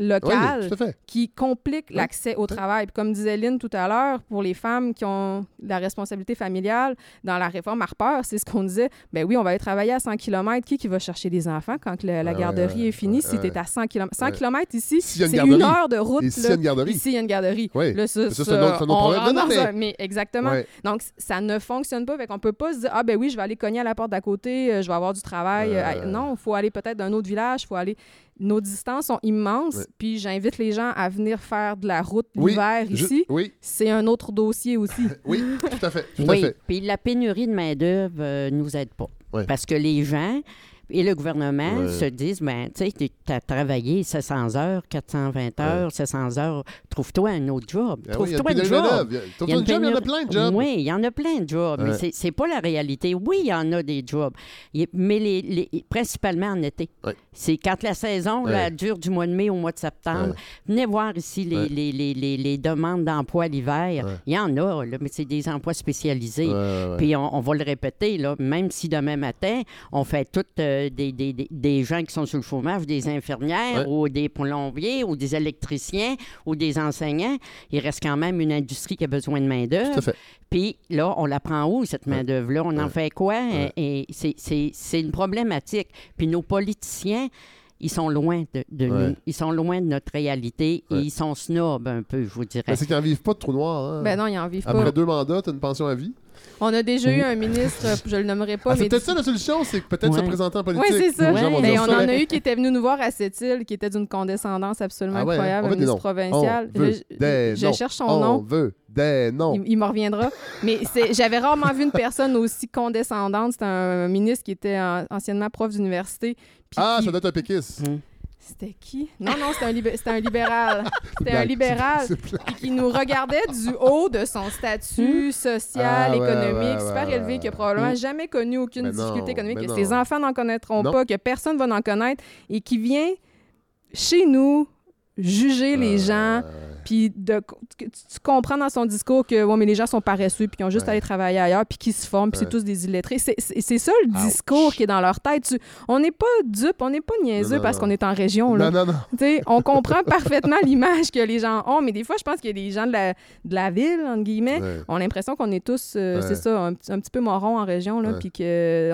locales oui, qui compliquent oui. l'accès au oui. travail. Puis comme disait Lynn tout à l'heure, pour les femmes qui ont la responsabilité familiale, dans la réforme Harper, c'est ce qu'on disait, bien oui, on va aller travailler à cent kilomètres. Qui, qui va chercher des enfants quand le, la garderie ouais, ouais, est finie? Ouais, si ouais, t'es à cent kilomètres. cent kilomètres ici, si c'est une, une heure de route. Et s'il y a une garderie. Ici, il y a une garderie. Oui. Là, ça, ça, c'est un autre, c'est un autre problème. Non, non, mais... Ça, mais exactement. Ouais. Donc, ça ne fonctionne pas. Fait qu'on peut pas se dire, ah ben oui, je vais aller cogner à la porte d'à côté, je vais avoir du travail. Euh... Non, il faut aller peut-être d'un autre village, il faut aller... Nos distances sont immenses, oui. puis j'invite les gens à venir faire de la route oui, l'hiver je, ici. Oui. C'est un autre dossier aussi. oui, tout à fait. Tout oui, à fait. Puis la pénurie de main-d'œuvre euh, nous aide pas. Oui. Parce que les gens et le gouvernement oui. se disent, ben tu sais, tu as travaillé sept cents heures, quatre cent vingt heures, oui. sept cents heures, trouve-toi un autre job. Ah oui, trouve-toi un job. Il y a pénurie... y en a plein de jobs. Oui, il y en a plein de jobs, oui. mais c'est, c'est pas la réalité. Oui, il y en a des jobs, mais les, les, principalement en été. Oui. C'est quand la saison oui. là, dure du mois de mai au mois de septembre. Oui. Venez voir ici les, oui. les, les, les, les demandes d'emploi l'hiver. Oui. Il y en a, là, mais c'est des emplois spécialisés. Oui, oui. Puis on, on va le répéter, là, même si demain matin, on fait toutes euh, des, des, des gens qui sont sur le chômage, des infirmières oui. ou des plombiers ou des électriciens ou des enseignants. Il reste quand même une industrie qui a besoin de main-d'œuvre. Puis là, on la prend où, cette main-d'œuvre-là? On oui. en fait quoi? Oui. Et c'est, c'est, c'est une problématique. Puis nos politiciens, ils sont loin de, de ouais. nous. Ils sont loin de notre réalité ouais. et ils sont snobs un peu, je vous dirais. Ben c'est qu'ils n'en vivent pas de trou noir. Hein? Ben non, ils n'en vivent Après pas. Après deux mandats, tu as une pension à vie. On a déjà eu un ministre, je le nommerai pas. Ah, c'est mais peut-être dit... ça la solution, c'est peut-être ouais. se présenter en politique. Oui, c'est ça. Ouais. Mais on ça, en mais... a eu qui était venu nous voir à Sept-Îles, qui était d'une condescendance absolument ah ouais, incroyable, un ministre provincial. Je, je cherche son on nom. On veut des noms. Il, il m'en reviendra. Mais c'est, j'avais rarement vu une personne aussi condescendante. C'était un ministre qui était en, anciennement prof d'université. Ah, qui... ça doit être un péquiste. Mmh. C'était qui? Non, non, c'était un, libé- c'était un libéral. C'était un libéral qui nous regardait du haut de son statut social, ah, ouais, économique, ouais, ouais, super ouais, élevé, ouais, qui n'a probablement ouais. jamais connu aucune mais difficulté non, économique, que non. ses enfants n'en connaîtront non. pas, que personne ne va en connaître, et qui vient chez nous juger euh, les gens, puis tu, tu comprends dans son discours que ouais, mais les gens sont paresseux, puis qu'ils ont juste ouais. à aller travailler ailleurs, puis qu'ils se forment, puis ouais. c'est tous des illettrés. C'est, c'est, c'est ça le Ouch. discours qui est dans leur tête. Tu, on n'est pas dupes, on n'est pas niaiseux non, parce non. qu'on est en région. Là. Non, non, non. On comprend parfaitement l'image que les gens ont, mais des fois, je pense que les gens de la, de la ville, entre guillemets, ouais. ont l'impression qu'on est tous, euh, ouais. c'est ça, un, un petit peu morons en région, là, ouais. puis qu'on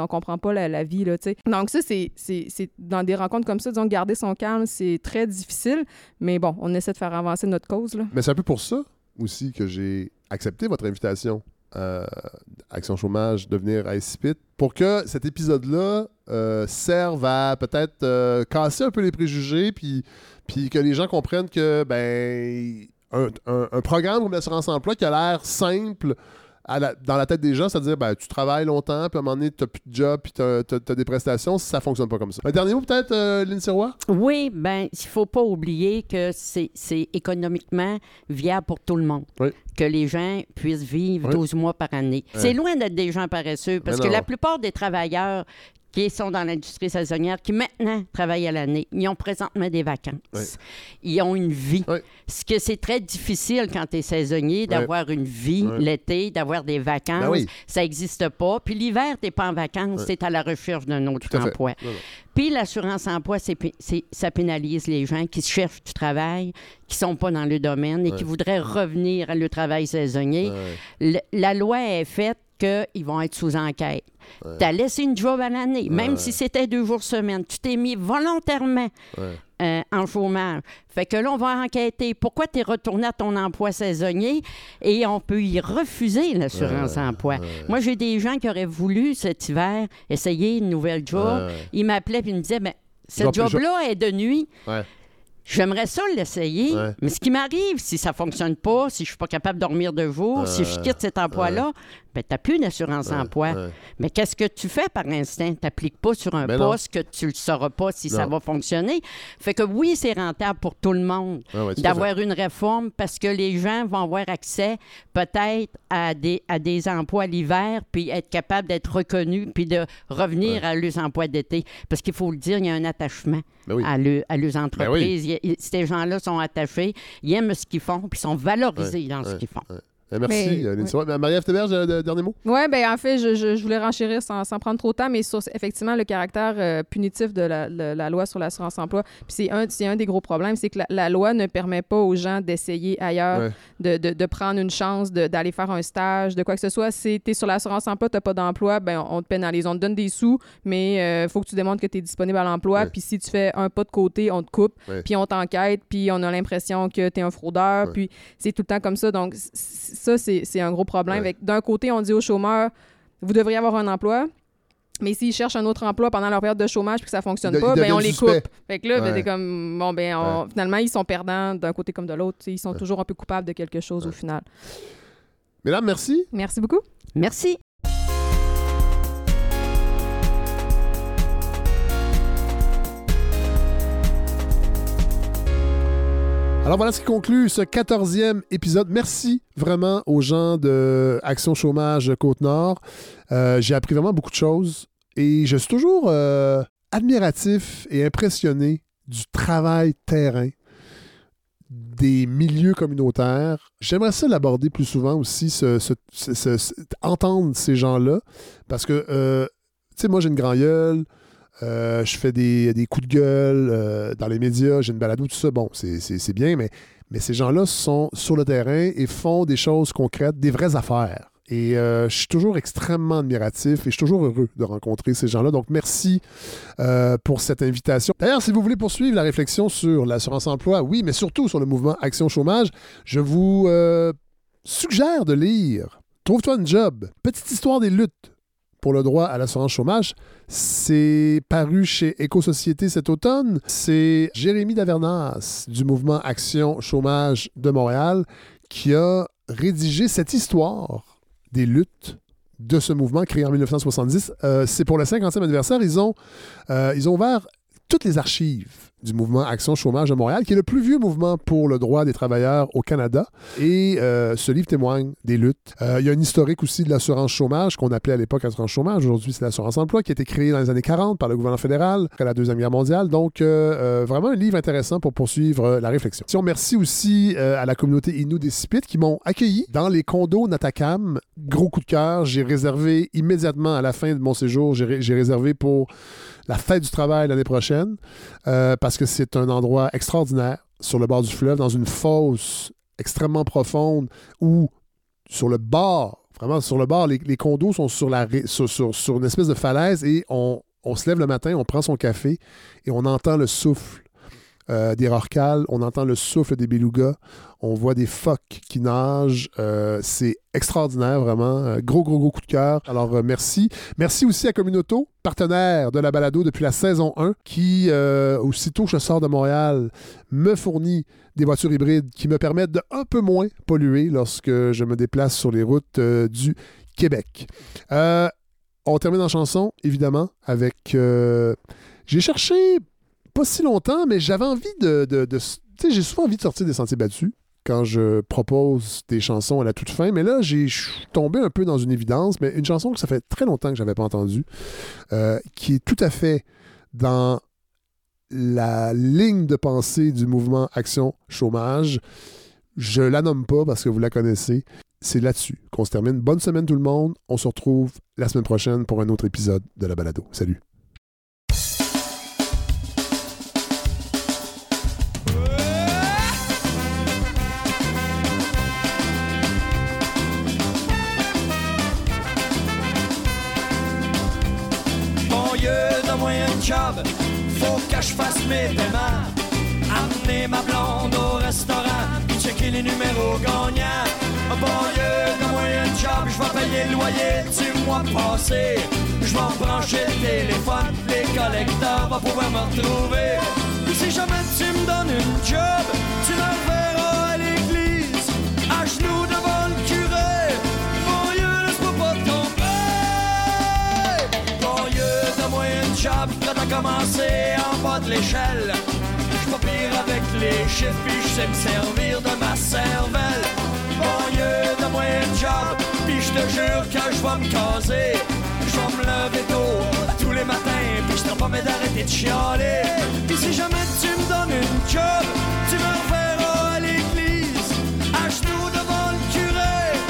ne comprend pas la, la vie. Là, Donc ça, c'est, c'est, c'est dans des rencontres comme ça, disons, garder son calme, c'est très difficile. Mais bon, on essaie de faire avancer notre cause. Là. Mais c'est un peu pour ça aussi que j'ai accepté votre invitation à Action Chômage de venir à Essipit pour que cet épisode-là euh, serve à peut-être euh, casser un peu les préjugés puis, puis que les gens comprennent que ben un, un, un programme comme l'assurance-emploi qui a l'air simple à la, dans la tête des gens, c'est-à-dire ben, tu travailles longtemps, puis à un moment donné, tu n'as plus de job, puis tu as des prestations, ça ne fonctionne pas comme ça. Un dernier mot peut-être, euh, Lynn Sirois? Oui, bien, il ne faut pas oublier que c'est, c'est économiquement viable pour tout le monde. Oui. Que les gens puissent vivre oui. douze mois par année. Oui. C'est loin d'être des gens paresseux, parce que la plupart des travailleurs qui sont dans l'industrie saisonnière, qui maintenant travaillent à l'année, ils ont présentement des vacances. Oui. Ils ont une vie. Oui. Ce que c'est très difficile quand tu es saisonnier d'avoir oui. une vie oui. l'été, d'avoir des vacances. Ben oui. Ça n'existe pas. Puis l'hiver, tu n'es pas en vacances, oui. tu es à la recherche d'un autre emploi. Oui. Puis l'assurance-emploi, c'est, c'est, ça pénalise les gens qui cherchent du travail, qui ne sont pas dans le domaine et oui. qui voudraient revenir à le travail saisonnier. Oui. Le, la loi est faite qu'ils vont être sous enquête. Ouais. Tu as laissé une job à l'année, même ouais. si c'était deux jours semaine. Tu t'es mis volontairement ouais. euh, en chômage. Fait que là, on va enquêter. Pourquoi tu es retourné à ton emploi saisonnier et on peut y refuser l'assurance-emploi? Ouais. Ouais. Moi, j'ai des gens qui auraient voulu cet hiver essayer une nouvelle job. Ouais. Ils m'appelaient et ils me disaient, bien, cette job-là je... est de nuit. Ouais. J'aimerais ça l'essayer, ouais. mais ce qui m'arrive, si ça ne fonctionne pas, si je ne suis pas capable de dormir de jour, euh, si je quitte cet emploi-là, ouais. bien, tu n'as plus d'assurance-emploi. Ouais, ouais. Mais qu'est-ce que tu fais par instinct? Tu n'appliques pas sur un mais poste non. que tu ne sauras pas si non. ça va fonctionner. Fait que oui, c'est rentable pour tout le monde ouais, ouais, d'avoir une réforme parce que les gens vont avoir accès peut-être à des, à des emplois l'hiver puis être capable d'être reconnus puis de revenir ouais. à leurs emplois d'été. Parce qu'il faut le dire, il y a un attachement oui. à, le, à leurs entreprises. Ces gens-là sont attachés, ils aiment ce qu'ils font, puis ils sont valorisés ouais, dans ouais, ce qu'ils font. Ouais. Euh, merci, mais, Lynn Sirois. Ouais. Marie-Ève Théberge, euh, dernier mot? Oui, bien, en fait, je, je, je voulais renchérir sans, sans prendre trop de temps, mais sur effectivement le caractère euh, punitif de la, la, la loi sur l'assurance-emploi. Puis c'est un, c'est un des gros problèmes, c'est que la, la loi ne permet pas aux gens d'essayer ailleurs, ouais. de, de, de prendre une chance, de, d'aller faire un stage, de quoi que ce soit. Si tu es sur l'assurance-emploi, tu n'as pas d'emploi, bien, on, on te pénalise. On te donne des sous, mais il euh, faut que tu démontres que tu es disponible à l'emploi. Ouais. Puis si tu fais un pas de côté, on te coupe, ouais. puis on t'enquête, puis on a l'impression que tu es un fraudeur. Ouais. Puis c'est tout le temps comme ça. Donc, c'est, Ça, c'est, c'est un gros problème. Ouais. D'un côté, on dit aux chômeurs, vous devriez avoir un emploi, mais s'ils cherchent un autre emploi pendant leur période de chômage et que ça ne fonctionne de, pas, ben, on les suspect. coupe. Fait que là, ouais. ben, t'es comme, bon, ben, on, ouais. finalement, ils sont perdants d'un côté comme de l'autre. Ils sont ouais. toujours un peu coupables de quelque chose ouais. au final. Mesdames, merci. Merci beaucoup. Merci. Alors voilà ce qui conclut ce quatorzième épisode. Merci vraiment aux gens de Action-Chômage Côte-Nord. Euh, j'ai appris vraiment beaucoup de choses et je suis toujours euh, admiratif et impressionné du travail terrain des milieux communautaires. J'aimerais ça l'aborder plus souvent aussi, ce, ce, ce, ce, ce, entendre ces gens-là parce que, euh, tu sais, moi j'ai une grand gueule. Euh, je fais des, des coups de gueule euh, dans les médias, j'ai une balado, tout ça. Bon, c'est, c'est, c'est bien, mais, mais ces gens-là sont sur le terrain et font des choses concrètes, des vraies affaires. Et euh, je suis toujours extrêmement admiratif et je suis toujours heureux de rencontrer ces gens-là. Donc, merci euh, pour cette invitation. D'ailleurs, si vous voulez poursuivre la réflexion sur l'assurance-emploi, oui, mais surtout sur le mouvement Action-Chômage, je vous euh, suggère de lire « Trouve-toi une job, petite histoire des luttes ». Pour le droit à l'assurance chômage, c'est paru chez Éco-Société cet automne. C'est Jérémy Davernas du mouvement Action Chômage de Montréal qui a rédigé cette histoire des luttes de ce mouvement créé en dix-neuf soixante-dix. Euh, c'est pour le cinquantième anniversaire. Ils ont, euh, ils ont ouvert toutes les archives du mouvement Action Chômage de Montréal, qui est le plus vieux mouvement pour le droit des travailleurs au Canada. Et euh, ce livre témoigne des luttes. Euh, il y a un historique aussi de l'assurance chômage, qu'on appelait à l'époque assurance chômage. Aujourd'hui, c'est l'assurance emploi, qui a été créée dans les années quarante par le gouvernement fédéral après la Deuxième Guerre mondiale. Donc, euh, euh, vraiment un livre intéressant pour poursuivre euh, la réflexion. Merci aussi euh, à la communauté Innu d'Essipit qui m'ont accueilli dans les condos Natakam. Gros coup de cœur. J'ai réservé immédiatement à la fin de mon séjour. J'ai, ré- j'ai réservé pour la fête du travail l'année prochaine. Euh, parce que c'est un endroit extraordinaire sur le bord du fleuve, dans une fosse extrêmement profonde où, sur le bord, vraiment sur le bord, les, les condos sont sur, la, sur, sur, sur une espèce de falaise et on, on se lève le matin, on prend son café et on entend le souffle euh, des rorquals, on entend le souffle des belugas, on voit des phoques qui nagent. Euh, c'est extraordinaire, vraiment. Euh, gros, gros, gros coup de cœur. Alors, euh, merci. Merci aussi à Communauto, partenaire de La Balado depuis la saison un, qui, euh, aussitôt que je sors de Montréal, me fournit des voitures hybrides qui me permettent de un peu moins polluer lorsque je me déplace sur les routes euh, du Québec. Euh, on termine en chanson, évidemment, avec... Euh, j'ai cherché pas si longtemps, mais j'avais envie de... de, de tu sais, j'ai souvent envie de sortir des sentiers battus quand je propose des chansons à la toute fin, mais là, j'ai tombé un peu dans une évidence, mais une chanson que ça fait très longtemps que je n'avais pas entendue, euh, qui est tout à fait dans la ligne de pensée du mouvement Action Chômage. Je la nomme pas parce que vous la connaissez. C'est là-dessus qu'on se termine. Bonne semaine tout le monde. On se retrouve la semaine prochaine pour un autre épisode de La Balado. Salut. Job, faut que je fasse mes démarres. Amener ma blonde au restaurant, puis checker les numéros gagnants. Bon lieu de moyen job, je vais payer le loyer du mois passé. Je vais brancher le téléphone, les collecteurs vont pouvoir me retrouver. Si jamais tu me donnes une job, tu l'enverras à l'église, à genoux devant le curé. Bon lieu, laisse-moi pas tomber. Bon lieu de moyen job, commencer en bas de l'échelle. J'suis pas pire avec les chiffres, puis j'sais me servir de ma cervelle. Bon lieu de moyen job, puis j'te jure que j'vais me caser. J'vais me lever tôt tous les matins, puis j't'en promets d'arrêter de chialer. Puis si jamais tu me donnes une job, tu me reverras à l'église, à genoux devant le curé.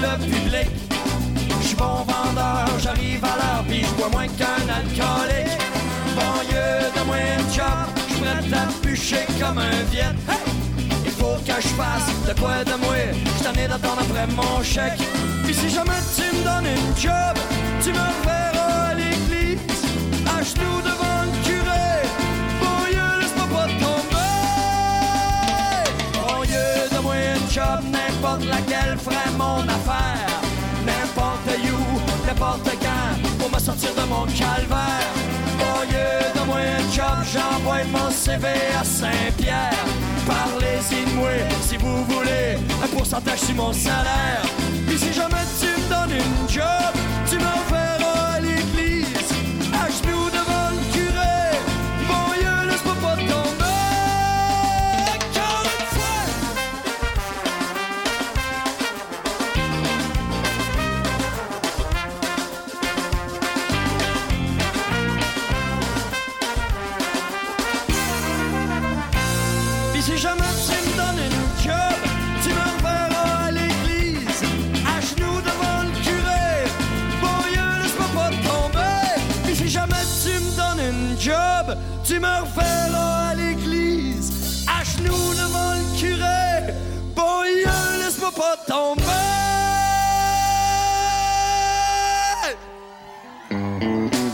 le public. J'suis bon vendeur, j'arrive à l'heure, pis j'bois moins qu'un alcoolique. Banlieue de moyenne chop, j'prête à bûcher comme un viet. Hey! Il faut que j'fasse de quoi de moi, j't'en d'attendre après mon chèque. Pis si jamais tu me donnes une job, tu me reverras à l'église, à genoux devant le curé. Banlieue, laisse-moi pas tomber. Banlieue de moyenne chop, n'importe laquelle ferait mon affaire. N'importe où, n'importe quand, pour me sortir de mon calvaire. Au lieu de moi un job, j'envoie mon C V à Saint-Pierre. Parlez-y de moi, si vous voulez, un pourcentage sur mon salaire. Puis si jamais tu me donnes une job, tu me reverras à l'église, à genoux devant le curé. Mon Dieu, laisse-moi pas tomber. Job, tu me reverras à l'église, à genoux devant le curé. Bon Dieu, laisse-moi pas tomber. Mm-hmm.